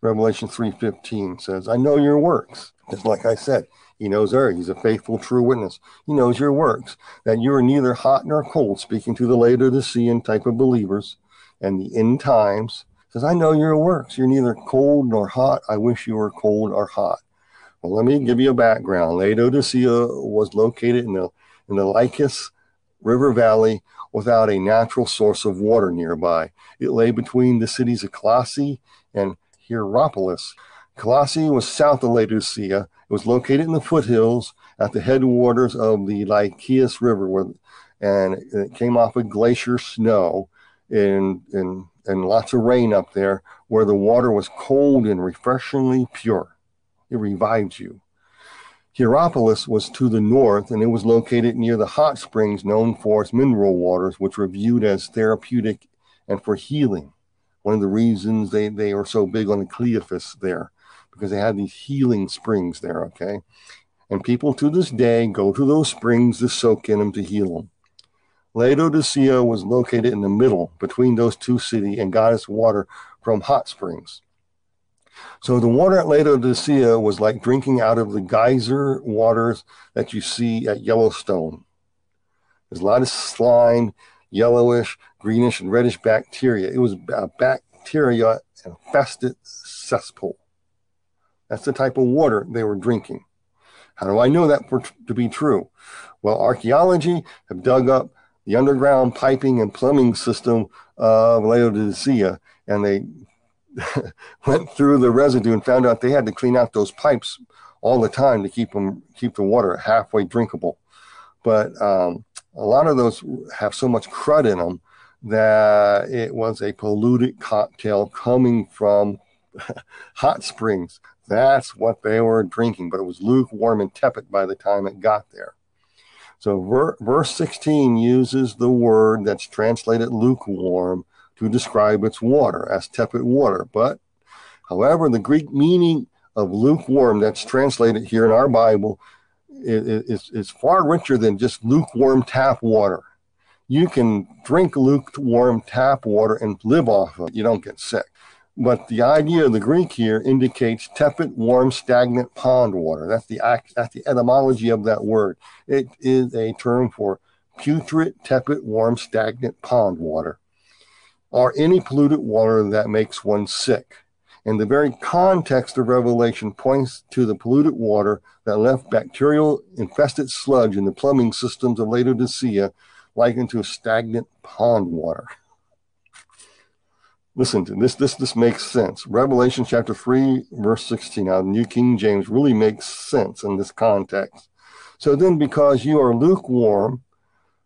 Revelation three fifteen says, I know your works. Just like I said, he knows her. He's a faithful, true witness. He knows your works, that you are neither hot nor cold, speaking to the Laodicean type of believers and the end times. Says, I know your works. You're neither cold nor hot. I wish you were cold or hot. Well, let me give you a background. Laodicea was located in the, in the Lycus River Valley without a natural source of water nearby. It lay between the cities of Colossae and Hierapolis. Colossae was south of Laodicea. It was located in the foothills at the headwaters of the Lycus River, where, and it came off of glacier snow and, and, and lots of rain up there, where the water was cold and refreshingly pure. It revived you. Hierapolis was to the north, and it was located near the hot springs known for its mineral waters, which were viewed as therapeutic and for healing. One of the reasons they, they were so big on the Cleophas there, because they had these healing springs there, okay? And people to this day go to those springs to soak in them, to heal them. Laodicea was located in the middle between those two cities and got its water from hot springs. So the water at Laodicea was like drinking out of the geyser waters that you see at Yellowstone. There's a lot of slime, yellowish, greenish, and reddish bacteria. It was a bacteria-infested cesspool. That's the type of water they were drinking. How do I know that for, to be true? Well, archaeology have dug up the underground piping and plumbing system of Laodicea, and they went through the residue and found out they had to clean out those pipes all the time to keep them keep the water halfway drinkable. But um, a lot of those have so much crud in them that it was a polluted cocktail coming from hot springs. That's what they were drinking, but it was lukewarm and tepid by the time it got there. So ver verse sixteen uses the word that's translated lukewarm to describe its water as tepid water. But, however, the Greek meaning of lukewarm that's translated here in our Bible is, is, is far richer than just lukewarm tap water. You can drink lukewarm tap water and live off of it. You don't get sick. But the idea of the Greek here indicates tepid, warm, stagnant pond water. That's the, that's the etymology of that word. It is a term for putrid, tepid, warm, stagnant pond water, or any polluted water that makes one sick. And the very context of Revelation points to the polluted water that left bacterial-infested sludge in the plumbing systems of Laodicea likened to stagnant pond water. Listen to this, this, this makes sense. Revelation chapter three, verse sixteen, out of the New King James, really makes sense in this context. So then, because you are lukewarm,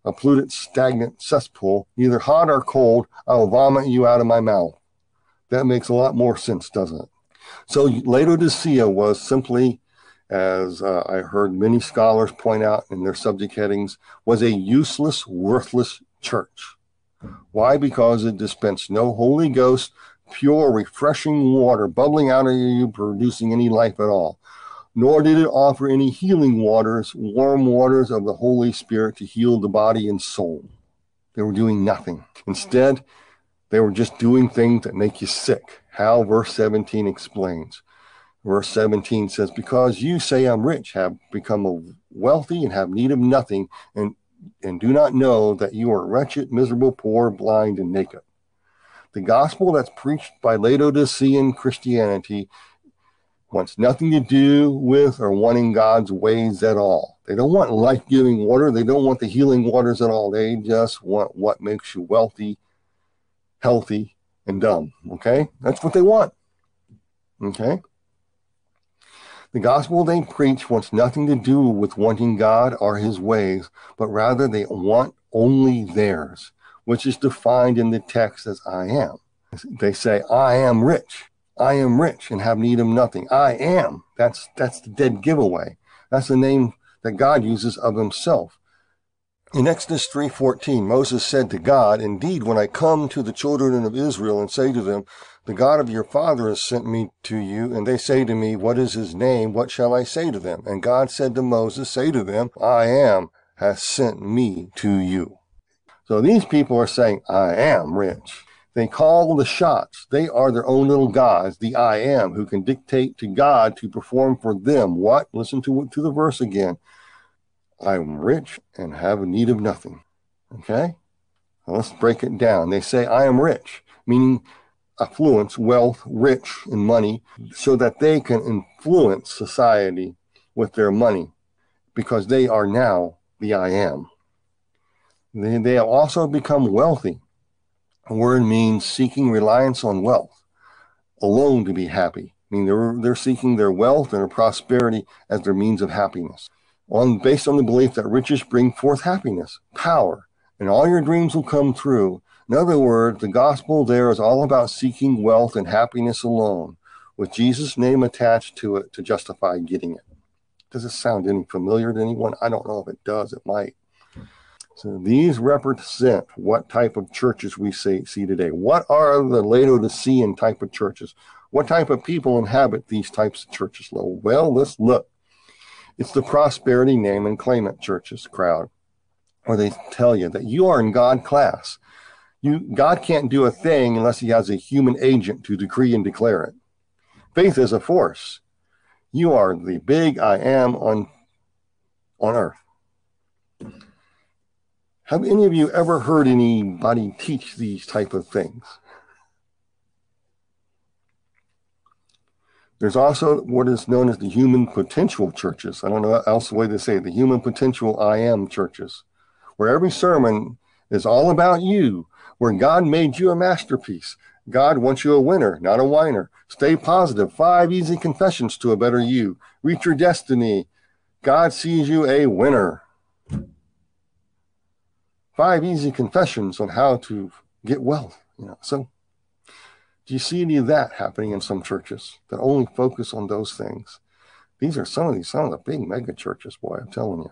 a polluted, stagnant cesspool, neither hot or cold, I will vomit you out of my mouth. That makes a lot more sense, doesn't it? So Laodicea was simply, as uh, I heard many scholars point out in their subject headings, was a useless, worthless church. Why? Because it dispensed no Holy Ghost, pure, refreshing water bubbling out of you, producing any life at all. Nor did it offer any healing waters, warm waters of the Holy Spirit to heal the body and soul. They were doing nothing. Instead, they were just doing things that make you sick. How verse seventeen explains. Verse seventeen says, because you say I'm rich, have become wealthy, and have need of nothing, and, and do not know that you are wretched, miserable, poor, blind, and naked. The gospel that's preached by Laodicean Christianity wants nothing to do with or wanting God's ways at all. They don't want life-giving water. They don't want the healing waters at all. They just want what makes you wealthy, healthy, and dumb, okay? That's what they want, okay? The gospel they preach wants nothing to do with wanting God or his ways, but rather they want only theirs, which is defined in the text as I am. They say, I am rich. I am rich and have need of nothing. I am. That's, that's the dead giveaway. That's the name that God uses of himself. In Exodus three fourteen, Moses said to God, indeed, when I come to the children of Israel and say to them, the God of your father has sent me to you, and they say to me, what is his name? What shall I say to them? And God said to Moses, say to them, I am has sent me to you. So these people are saying, I am rich. They call the shots. They are their own little gods, the I am, who can dictate to God to perform for them. What? Listen to, to the verse again. I am rich and have need of nothing. Okay? Now let's break it down. They say, I am rich, meaning affluence, wealth, rich in money, so that they can influence society with their money, because they are now the I am. They, they have also become wealthy. The word means seeking reliance on wealth, alone to be happy. I mean, they're, they're seeking their wealth and their prosperity as their means of happiness, on, based on the belief that riches bring forth happiness, power, and all your dreams will come true. In other words, the gospel there is all about seeking wealth and happiness alone, with Jesus' name attached to it to justify getting it. Does this sound any familiar to anyone? I don't know if it does. It might. So these represent what type of churches we see, see today. What are the Laodicean type of churches? What type of people inhabit these types of churches? Well, let's look. It's the prosperity name and claimant churches crowd, where they tell you that you are in God class. You, God can't do a thing unless he has a human agent to decree and declare it. Faith is a force. You are the big I am on, on earth. Have any of you ever heard anybody teach these type of things? There's also what is known as the human potential churches. I don't know else way to say it. The human potential I am churches, where every sermon is all about you, where God made you a masterpiece. God wants you a winner, not a whiner. Stay positive. Five easy confessions to a better you. Reach your destiny. God sees you a winner. Five easy confessions on how to get wealth. You know, so do you see any of that happening in some churches that only focus on those things? These are some of these, some of the big mega churches, boy, I'm telling you.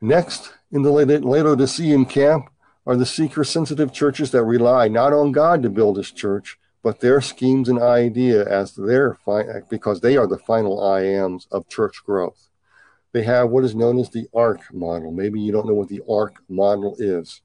Next, in the Laodicean camp are the seeker-sensitive churches that rely not on God to build his church, but their schemes and idea as their fi- because they are the final I ams of church growth. They have what is known as the ARC model. Maybe you don't know what the ARC model is.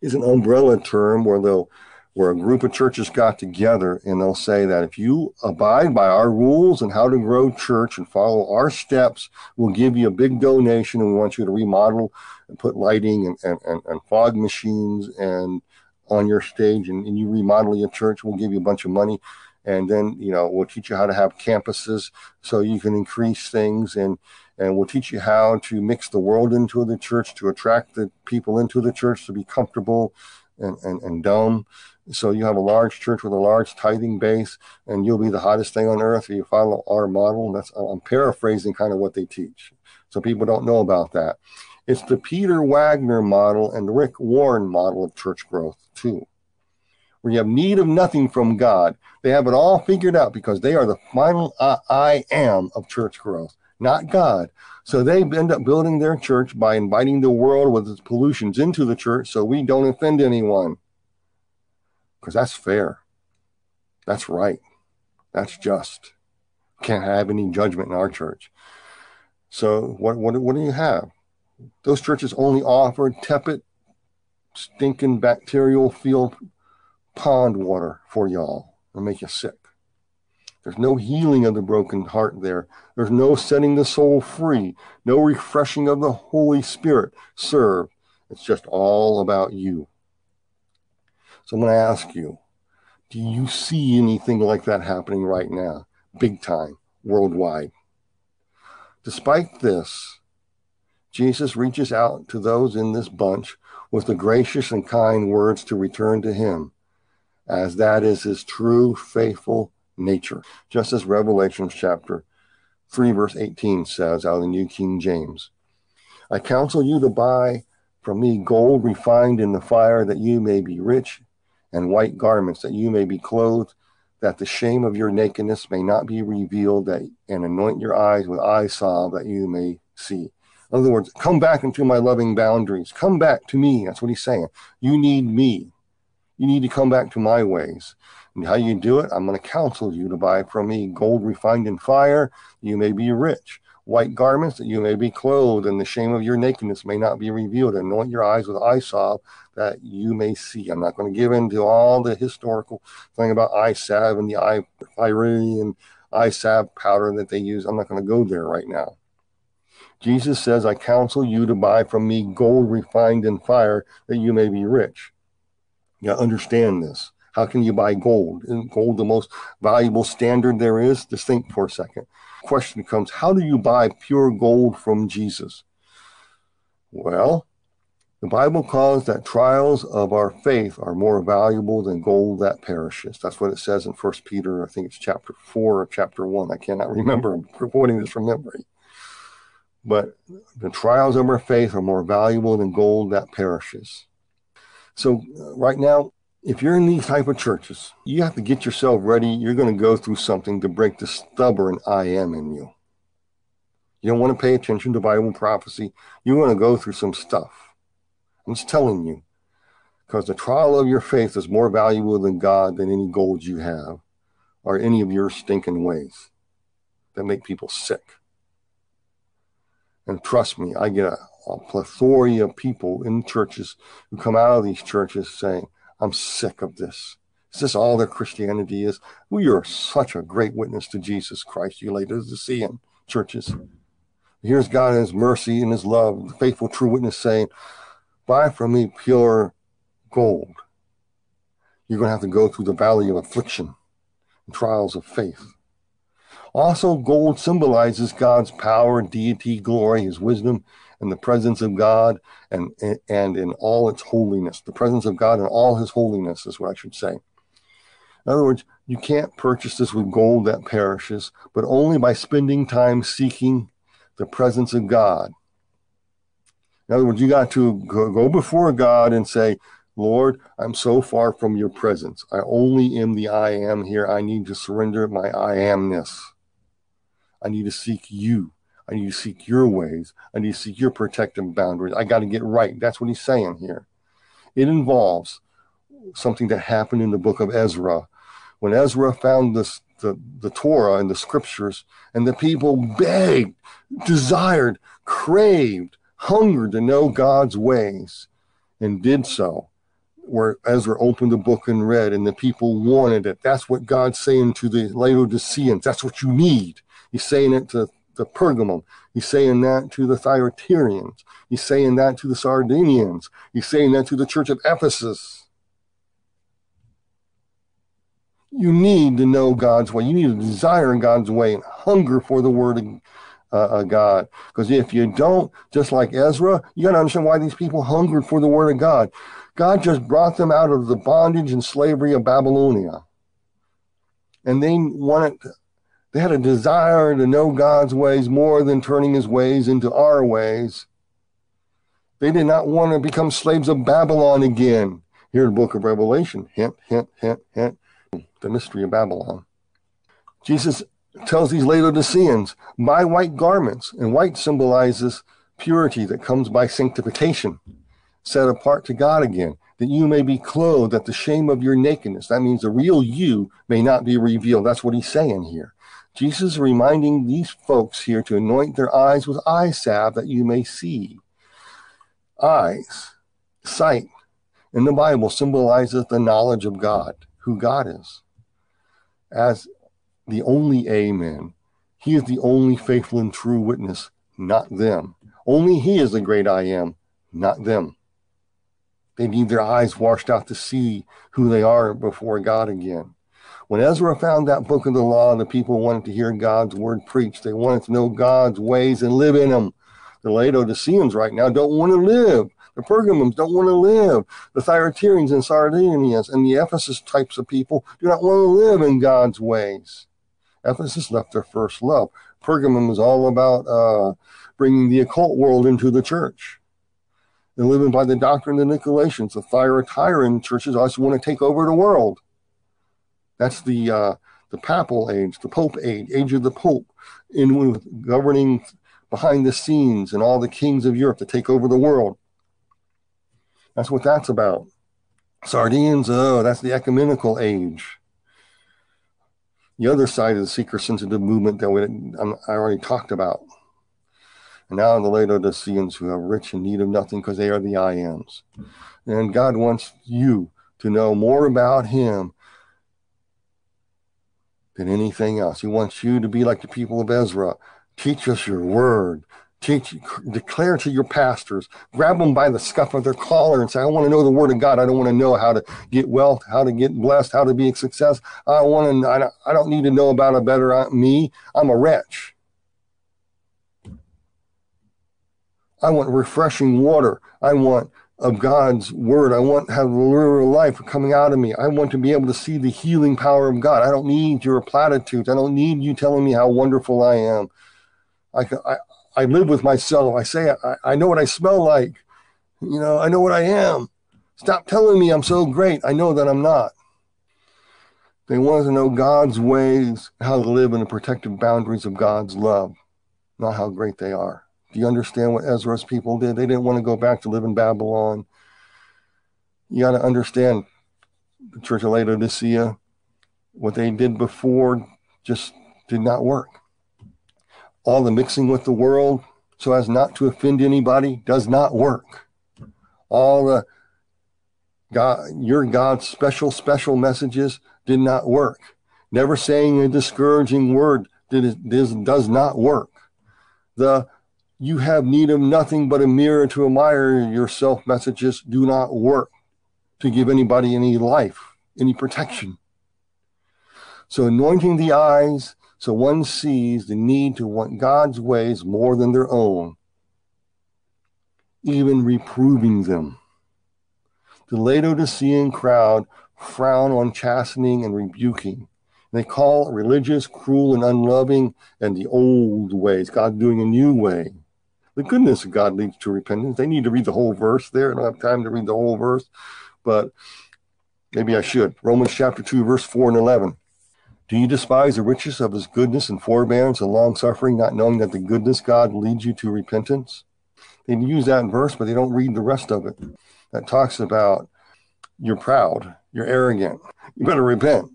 It's an umbrella term where they'll, where a group of churches got together and they'll say that if you abide by our rules and how to grow church and follow our steps, we'll give you a big donation, and we want you to remodel and put lighting and, and, and, and fog machines and on your stage, and, and you remodel your church, we'll give you a bunch of money. And then, you know, we'll teach you how to have campuses so you can increase things. And, and we'll teach you how to mix the world into the church, to attract the people into the church, to be comfortable and, and, and dumb. So you have a large church with a large tithing base, and you'll be the hottest thing on earth if you follow our model. That's, I'm paraphrasing kind of what they teach, so people don't know about that. It's the Peter Wagner model and the Rick Warren model of church growth, too. Where you have need of nothing from God. They have it all figured out because they are the final I, I am of church growth, not God. So they end up building their church by inviting the world with its pollutions into the church so we don't offend anyone. Because that's fair. That's right. That's just. Can't have any judgment in our church. So what, what, what do you have? Those churches only offer tepid, stinking bacterial field pond water for y'all and make you sick. There's no healing of the broken heart there. There's no setting the soul free, no refreshing of the Holy Spirit. Serve. It's just all about you. So I'm going to ask you, do you see anything like that happening right now, big time, worldwide? Despite this, Jesus reaches out to those in this bunch with the gracious and kind words to return to him, as that is his true, faithful nature. Just as Revelation chapter three, verse eighteen says out of the New King James, I counsel you to buy from me gold refined in the fire, that you may be rich, and white garments, that you may be clothed, that the shame of your nakedness may not be revealed, that, and anoint your eyes with eye salve, that you may see. In other words, come back into my loving boundaries. Come back to me. That's what he's saying. You need me. You need to come back to my ways. And how you do it, I'm going to counsel you to buy from me gold refined in fire, you may be rich, white garments, that you may be clothed, and the shame of your nakedness may not be revealed. Anoint your eyes with eyesalve, that you may see. I'm not going to give into all the historical thing about eye salve and the eye pyre and eye salve powder that they use. I'm not going to go there right now. Jesus says, I counsel you to buy from me gold refined in fire, that you may be rich. You gotta understand this. How can you buy gold? Isn't gold the most valuable standard there is? Just think for a second. Question comes, how do you buy pure gold from Jesus? Well, the Bible calls that trials of our faith are more valuable than gold that perishes. That's what it says in First Peter, I think it's chapter four or chapter one. I cannot remember. I'm quoting this from memory. But the trials of our faith are more valuable than gold that perishes. So right now, if you're in these type of churches, you have to get yourself ready. You're going to go through something to break the stubborn I am in you. You don't want to pay attention to Bible prophecy. You're going to go through some stuff. I'm just telling you, because the trial of your faith is more valuable than God, than any gold you have or any of your stinking ways that make people sick. And trust me, I get a, a plethora of people in churches who come out of these churches saying, I'm sick of this. Is this all their Christianity is? We are such a great witness to Jesus Christ, you Laodicean churches. Here's God in his mercy and his love, the faithful true witness saying, buy from me pure gold. You're going to have to go through the valley of affliction and trials of faith. Also, gold symbolizes God's power, deity, glory, his wisdom, and the presence of God, and, and, and in all its holiness. The presence of God in all his holiness is what I should say. In other words, you can't purchase this with gold that perishes, but only by spending time seeking the presence of God. In other words, you got to go before God and say, Lord, I'm so far from your presence. I only am the I am here. I need to surrender my I amness. I need to seek you. I need to seek your ways. I need to seek your protective boundaries. I got to get right. That's what he's saying here. It involves something that happened in the book of Ezra. When Ezra found this, the, the Torah and the scriptures, and the people begged, desired, craved, hungered to know God's ways, and did so. Where Ezra opened the book and read, and the people wanted it. That's what God's saying to the Laodiceans. That's what you need. He's saying it to the Pergamum. He's saying that to the Thyatirians. He's saying that to the Sardinians. He's saying that to the church of Ephesus. You need to know God's way. You need to desire God's way and hunger for the word of uh, God. Because if you don't, just like Ezra, you got to understand why these people hungered for the word of God. God just brought them out of the bondage and slavery of Babylonia. And they wanted to, they had a desire to know God's ways more than turning his ways into our ways. They did not want to become slaves of Babylon again. Here in the book of Revelation, hint, hint, hint, hint, the mystery of Babylon. Jesus tells these Laodiceans, buy white garments, and white symbolizes purity that comes by sanctification, set apart to God again, that you may be clothed at the shame of your nakedness. That means the real you may not be revealed. That's what he's saying here. Jesus is reminding these folks here to anoint their eyes with eye salve that you may see. Eyes, sight, in the Bible symbolizes the knowledge of God, who God is. As the only Amen, he is the only faithful and true witness, not them. Only he is the great I am, not them. They need their eyes washed out to see who they are before God again. When Ezra found that book of the law, the people wanted to hear God's word preached. They wanted to know God's ways and live in them. The Laodiceans right now don't want to live. The Pergamums don't want to live. The Thyatirians and Sardinians and the Ephesus types of people do not want to live in God's ways. Ephesus left their first love. Pergamum is all about uh, bringing the occult world into the church. They're living by the doctrine of the Nicolaitans. The Thyatiran churches also want to take over the world. That's the uh, the papal age, the pope age, age of the pope, in governing behind the scenes and all the kings of Europe to take over the world. That's what that's about. Sardines, oh, that's the ecumenical age. The other side of the seeker sensitive movement that we, I already talked about. And now the Laodiceans, who are rich and need of nothing, because they are the I ams. And God wants you to know more about him than anything else. He wants you to be like the people of Ezra. Teach us your word. Teach, declare to your pastors. Grab them by the scuff of their collar and say, I want to know the word of God. I don't want to know how to get wealth, how to get blessed, how to be a success. I want to. I don't, I don't need to know about a better me. I'm a wretch. I want refreshing water. I want of God's word. I want to have literal life coming out of me. I want to be able to see the healing power of God. I don't need your platitudes. I don't need you telling me how wonderful I am. I I, I live with myself. I say, I, I know what I smell like. You know, I know what I am. Stop telling me I'm so great. I know that I'm not. They want to know God's ways, how to live in the protective boundaries of God's love, not how great they are. Do you understand what Ezra's people did? They didn't want to go back to live in Babylon. You got to understand the Church of Laodicea. What they did before just did not work. All the mixing with the world so as not to offend anybody does not work. All the God, your God's special, special messages did not work. Never saying a discouraging word did, this does not work. The you have need of nothing but a mirror to admire yourself messages do not work to give anybody any life, any protection. So anointing the eyes so one sees the need to want God's ways more than their own, even reproving them. The Laodicean crowd frown on chastening and rebuking. They call it religious, cruel, and unloving, and the old ways. God's doing a new way. The goodness of God leads to repentance. They need to read the whole verse there. I don't have time to read the whole verse, but maybe I should. Romans chapter two, verse four and eleven. Do you despise the riches of his goodness and forbearance and long-suffering, not knowing that the goodness God leads you to repentance? They use that verse, but they don't read the rest of it. That talks about you're proud, you're arrogant, you better repent.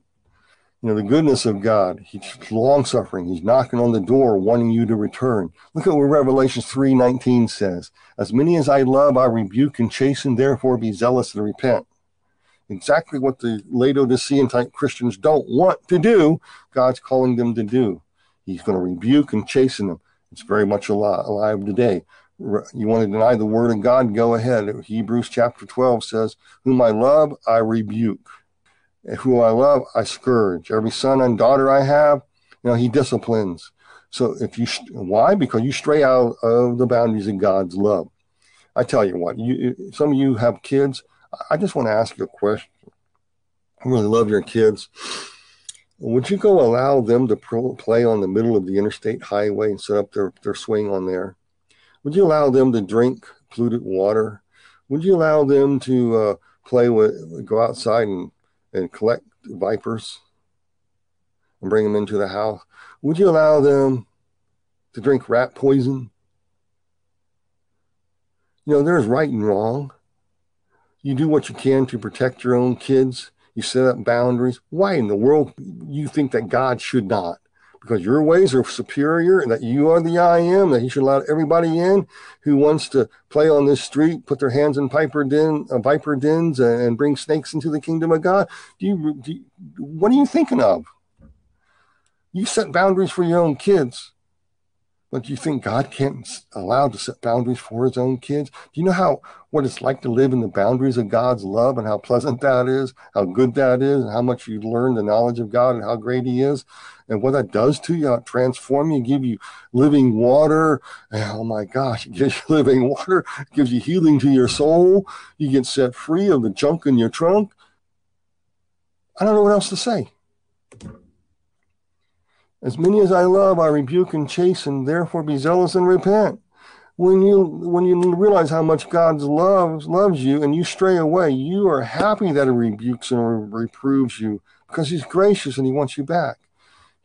You know, the goodness of God, he's long-suffering. He's knocking on the door, wanting you to return. Look at what Revelation three nineteen says. As many as I love, I rebuke and chasten, therefore be zealous and repent. Exactly what the Laodicean-type Christians don't want to do, God's calling them to do. He's going to rebuke and chasten them. It's very much alive today. You want to deny the word of God? Go ahead. Hebrews chapter twelve says, whom I love, I rebuke. Who I love, I scourge. Every son and daughter I have, you know, he disciplines. So if you, why? Because you stray out of the boundaries of God's love. I tell you what, you, some of you have kids. I just want to ask you a question. I really love your kids. Would you go allow them to pro play on the middle of the interstate highway and set up their, their swing on there? Would you allow them to drink polluted water? Would you allow them to uh, play with, go outside and and collect vipers and bring them into the house? Would you allow them to drink rat poison? You know, there's right and wrong. You do what you can to protect your own kids. You set up boundaries. Why in the world you think that God should not? Because your ways are superior and that you are the I am, that he should allow everybody in who wants to play on this street, put their hands in piper den, uh, viper dens uh, and bring snakes into the kingdom of God. Do you, do you, what are you thinking of? You set boundaries for your own kids, but do you think God can't allow to set boundaries for his own kids? Do you know how what it's like to live in the boundaries of God's love and how pleasant that is, how good that is, and how much you learn the knowledge of God and how great he is? And what that does to you, how it transforms you, give you living water. Oh my gosh, it gives you living water, it gives you healing to your soul. You get set free of the junk in your trunk. I don't know what else to say. As many as I love, I rebuke and chasten, therefore be zealous and repent. When you when you realize how much God loves loves you and you stray away, you are happy that he rebukes and reproves you because he's gracious and he wants you back.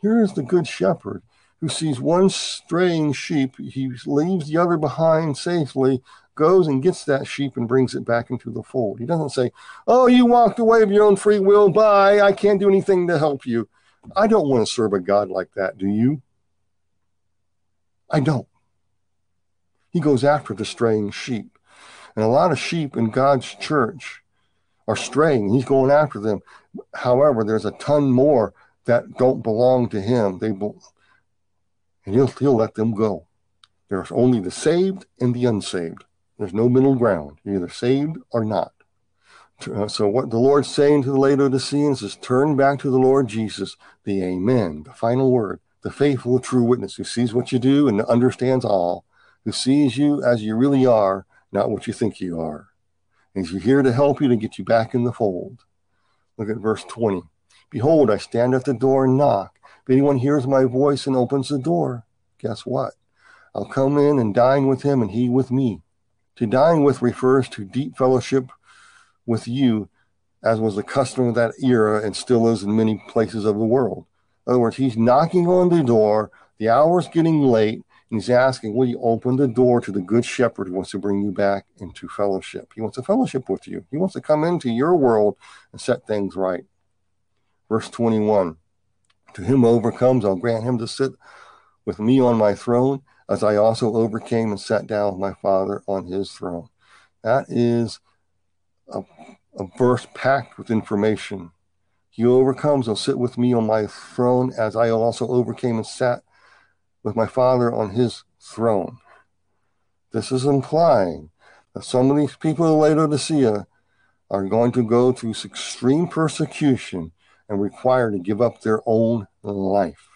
Here is the good shepherd who sees one straying sheep. He leaves the other behind safely, goes and gets that sheep and brings it back into the fold. He doesn't say, oh, you walked away of your own free will. Bye. I can't do anything to help you. I don't want to serve a God like that. Do you? I don't. He goes after the straying sheep. And a lot of sheep in God's church are straying. He's going after them. However, there's a ton more that don't belong to him. They be and he'll, he'll let them go. There's only the saved and the unsaved. There's no middle ground. You're either saved or not. So what the Lord's saying to the Laodiceans is, turn back to the Lord Jesus, the Amen, the final word, the faithful, true witness who sees what you do and understands all, who sees you as you really are, not what you think you are. And he's here to help you, to get you back in the fold. Look at verse twenty. Behold, I stand at the door and knock. If anyone hears my voice and opens the door, guess what? I'll come in and dine with him and he with me. To dine with refers to deep fellowship with you, as was the custom of that era and still is in many places of the world. In other words, he's knocking on the door, the hour's getting late, and he's asking, will you open the door to the good shepherd who wants to bring you back into fellowship? He wants a fellowship with you. He wants to come into your world and set things right. Verse twenty-one, to him who overcomes, I'll grant him to sit with me on my throne, as I also overcame and sat down with my Father on his throne. That is A, a verse packed with information. He overcomes, he'll sit with me on my throne, as I also overcame and sat with my Father on his throne. This is implying that some of these people in Laodicea are going to go through extreme persecution and required to give up their own life.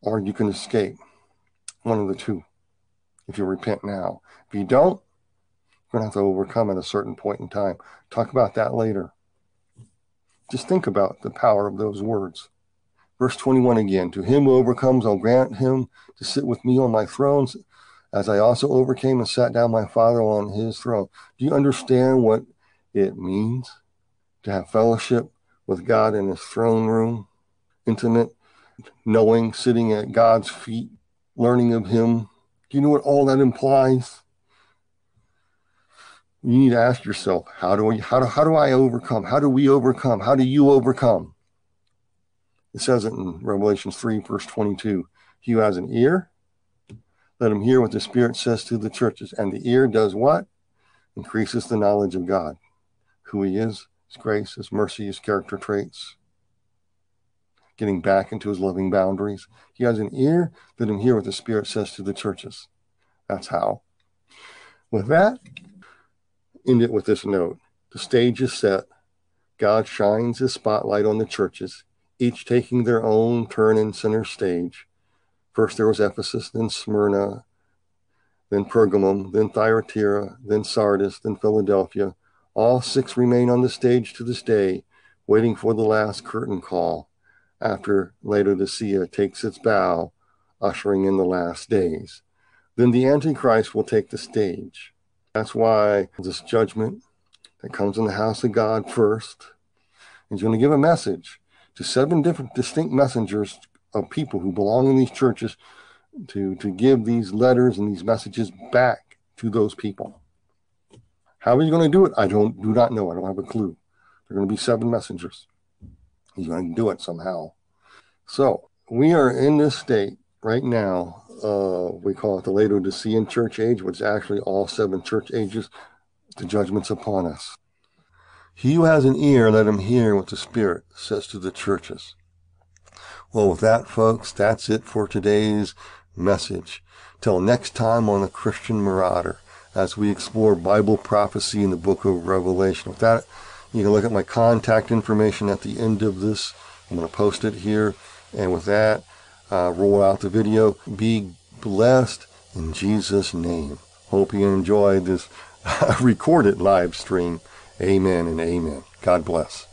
Or you can escape. One of the two. If you repent now. If you don't, you're going to have to overcome at a certain point in time. Talk about that later. Just think about the power of those words. Verse twenty-one again. To him who overcomes, I'll grant him to sit with me on my throne, as I also overcame and sat down my Father on his throne. Do you understand what it means to have fellowship with God in his throne room? Intimate, knowing, sitting at God's feet, learning of him. Do you know what all that implies? You need to ask yourself, how do, I, how, do, how do I overcome? How do we overcome? How do you overcome? It says it in Revelation three, verse twenty-two. He who has an ear, let him hear what the Spirit says to the churches. And the ear does what? Increases the knowledge of God, who he is, his grace, his mercy, his character traits. Getting back into his loving boundaries. He has an ear, let him hear what the Spirit says to the churches. That's how. With that, end it with this note. The stage is set. God shines his spotlight on the churches, each taking their own turn in center stage. First there was Ephesus, then Smyrna, then Pergamum, then Thyatira, then Sardis, then Philadelphia. All six remain on the stage to this day, waiting for the last curtain call, after Laodicea takes its bow, ushering in the last days. Then the Antichrist will take the stage. That's why this judgment that comes in the house of God first, is going to give a message to seven different distinct messengers of people who belong in these churches to, to give these letters and these messages back to those people. How are you going to do it? I don't, do not know. I don't have a clue. There are going to be seven messengers. He's going to do it somehow. So we are in this state right now. Uh, we call it the Laodicean church age, which is actually all seven church ages. The judgment's upon us. He who has an ear, let him hear what the Spirit says to the churches. Well, with that, folks, that's it for today's message. Till next time on The Christian Marauder, as we explore Bible prophecy in the book of Revelation. With that, you can look at my contact information at the end of this. I'm going to post it here. And with that, Uh, roll out the video. Be blessed in Jesus' name. Hope you enjoyed this recorded live stream. Amen and amen. God bless.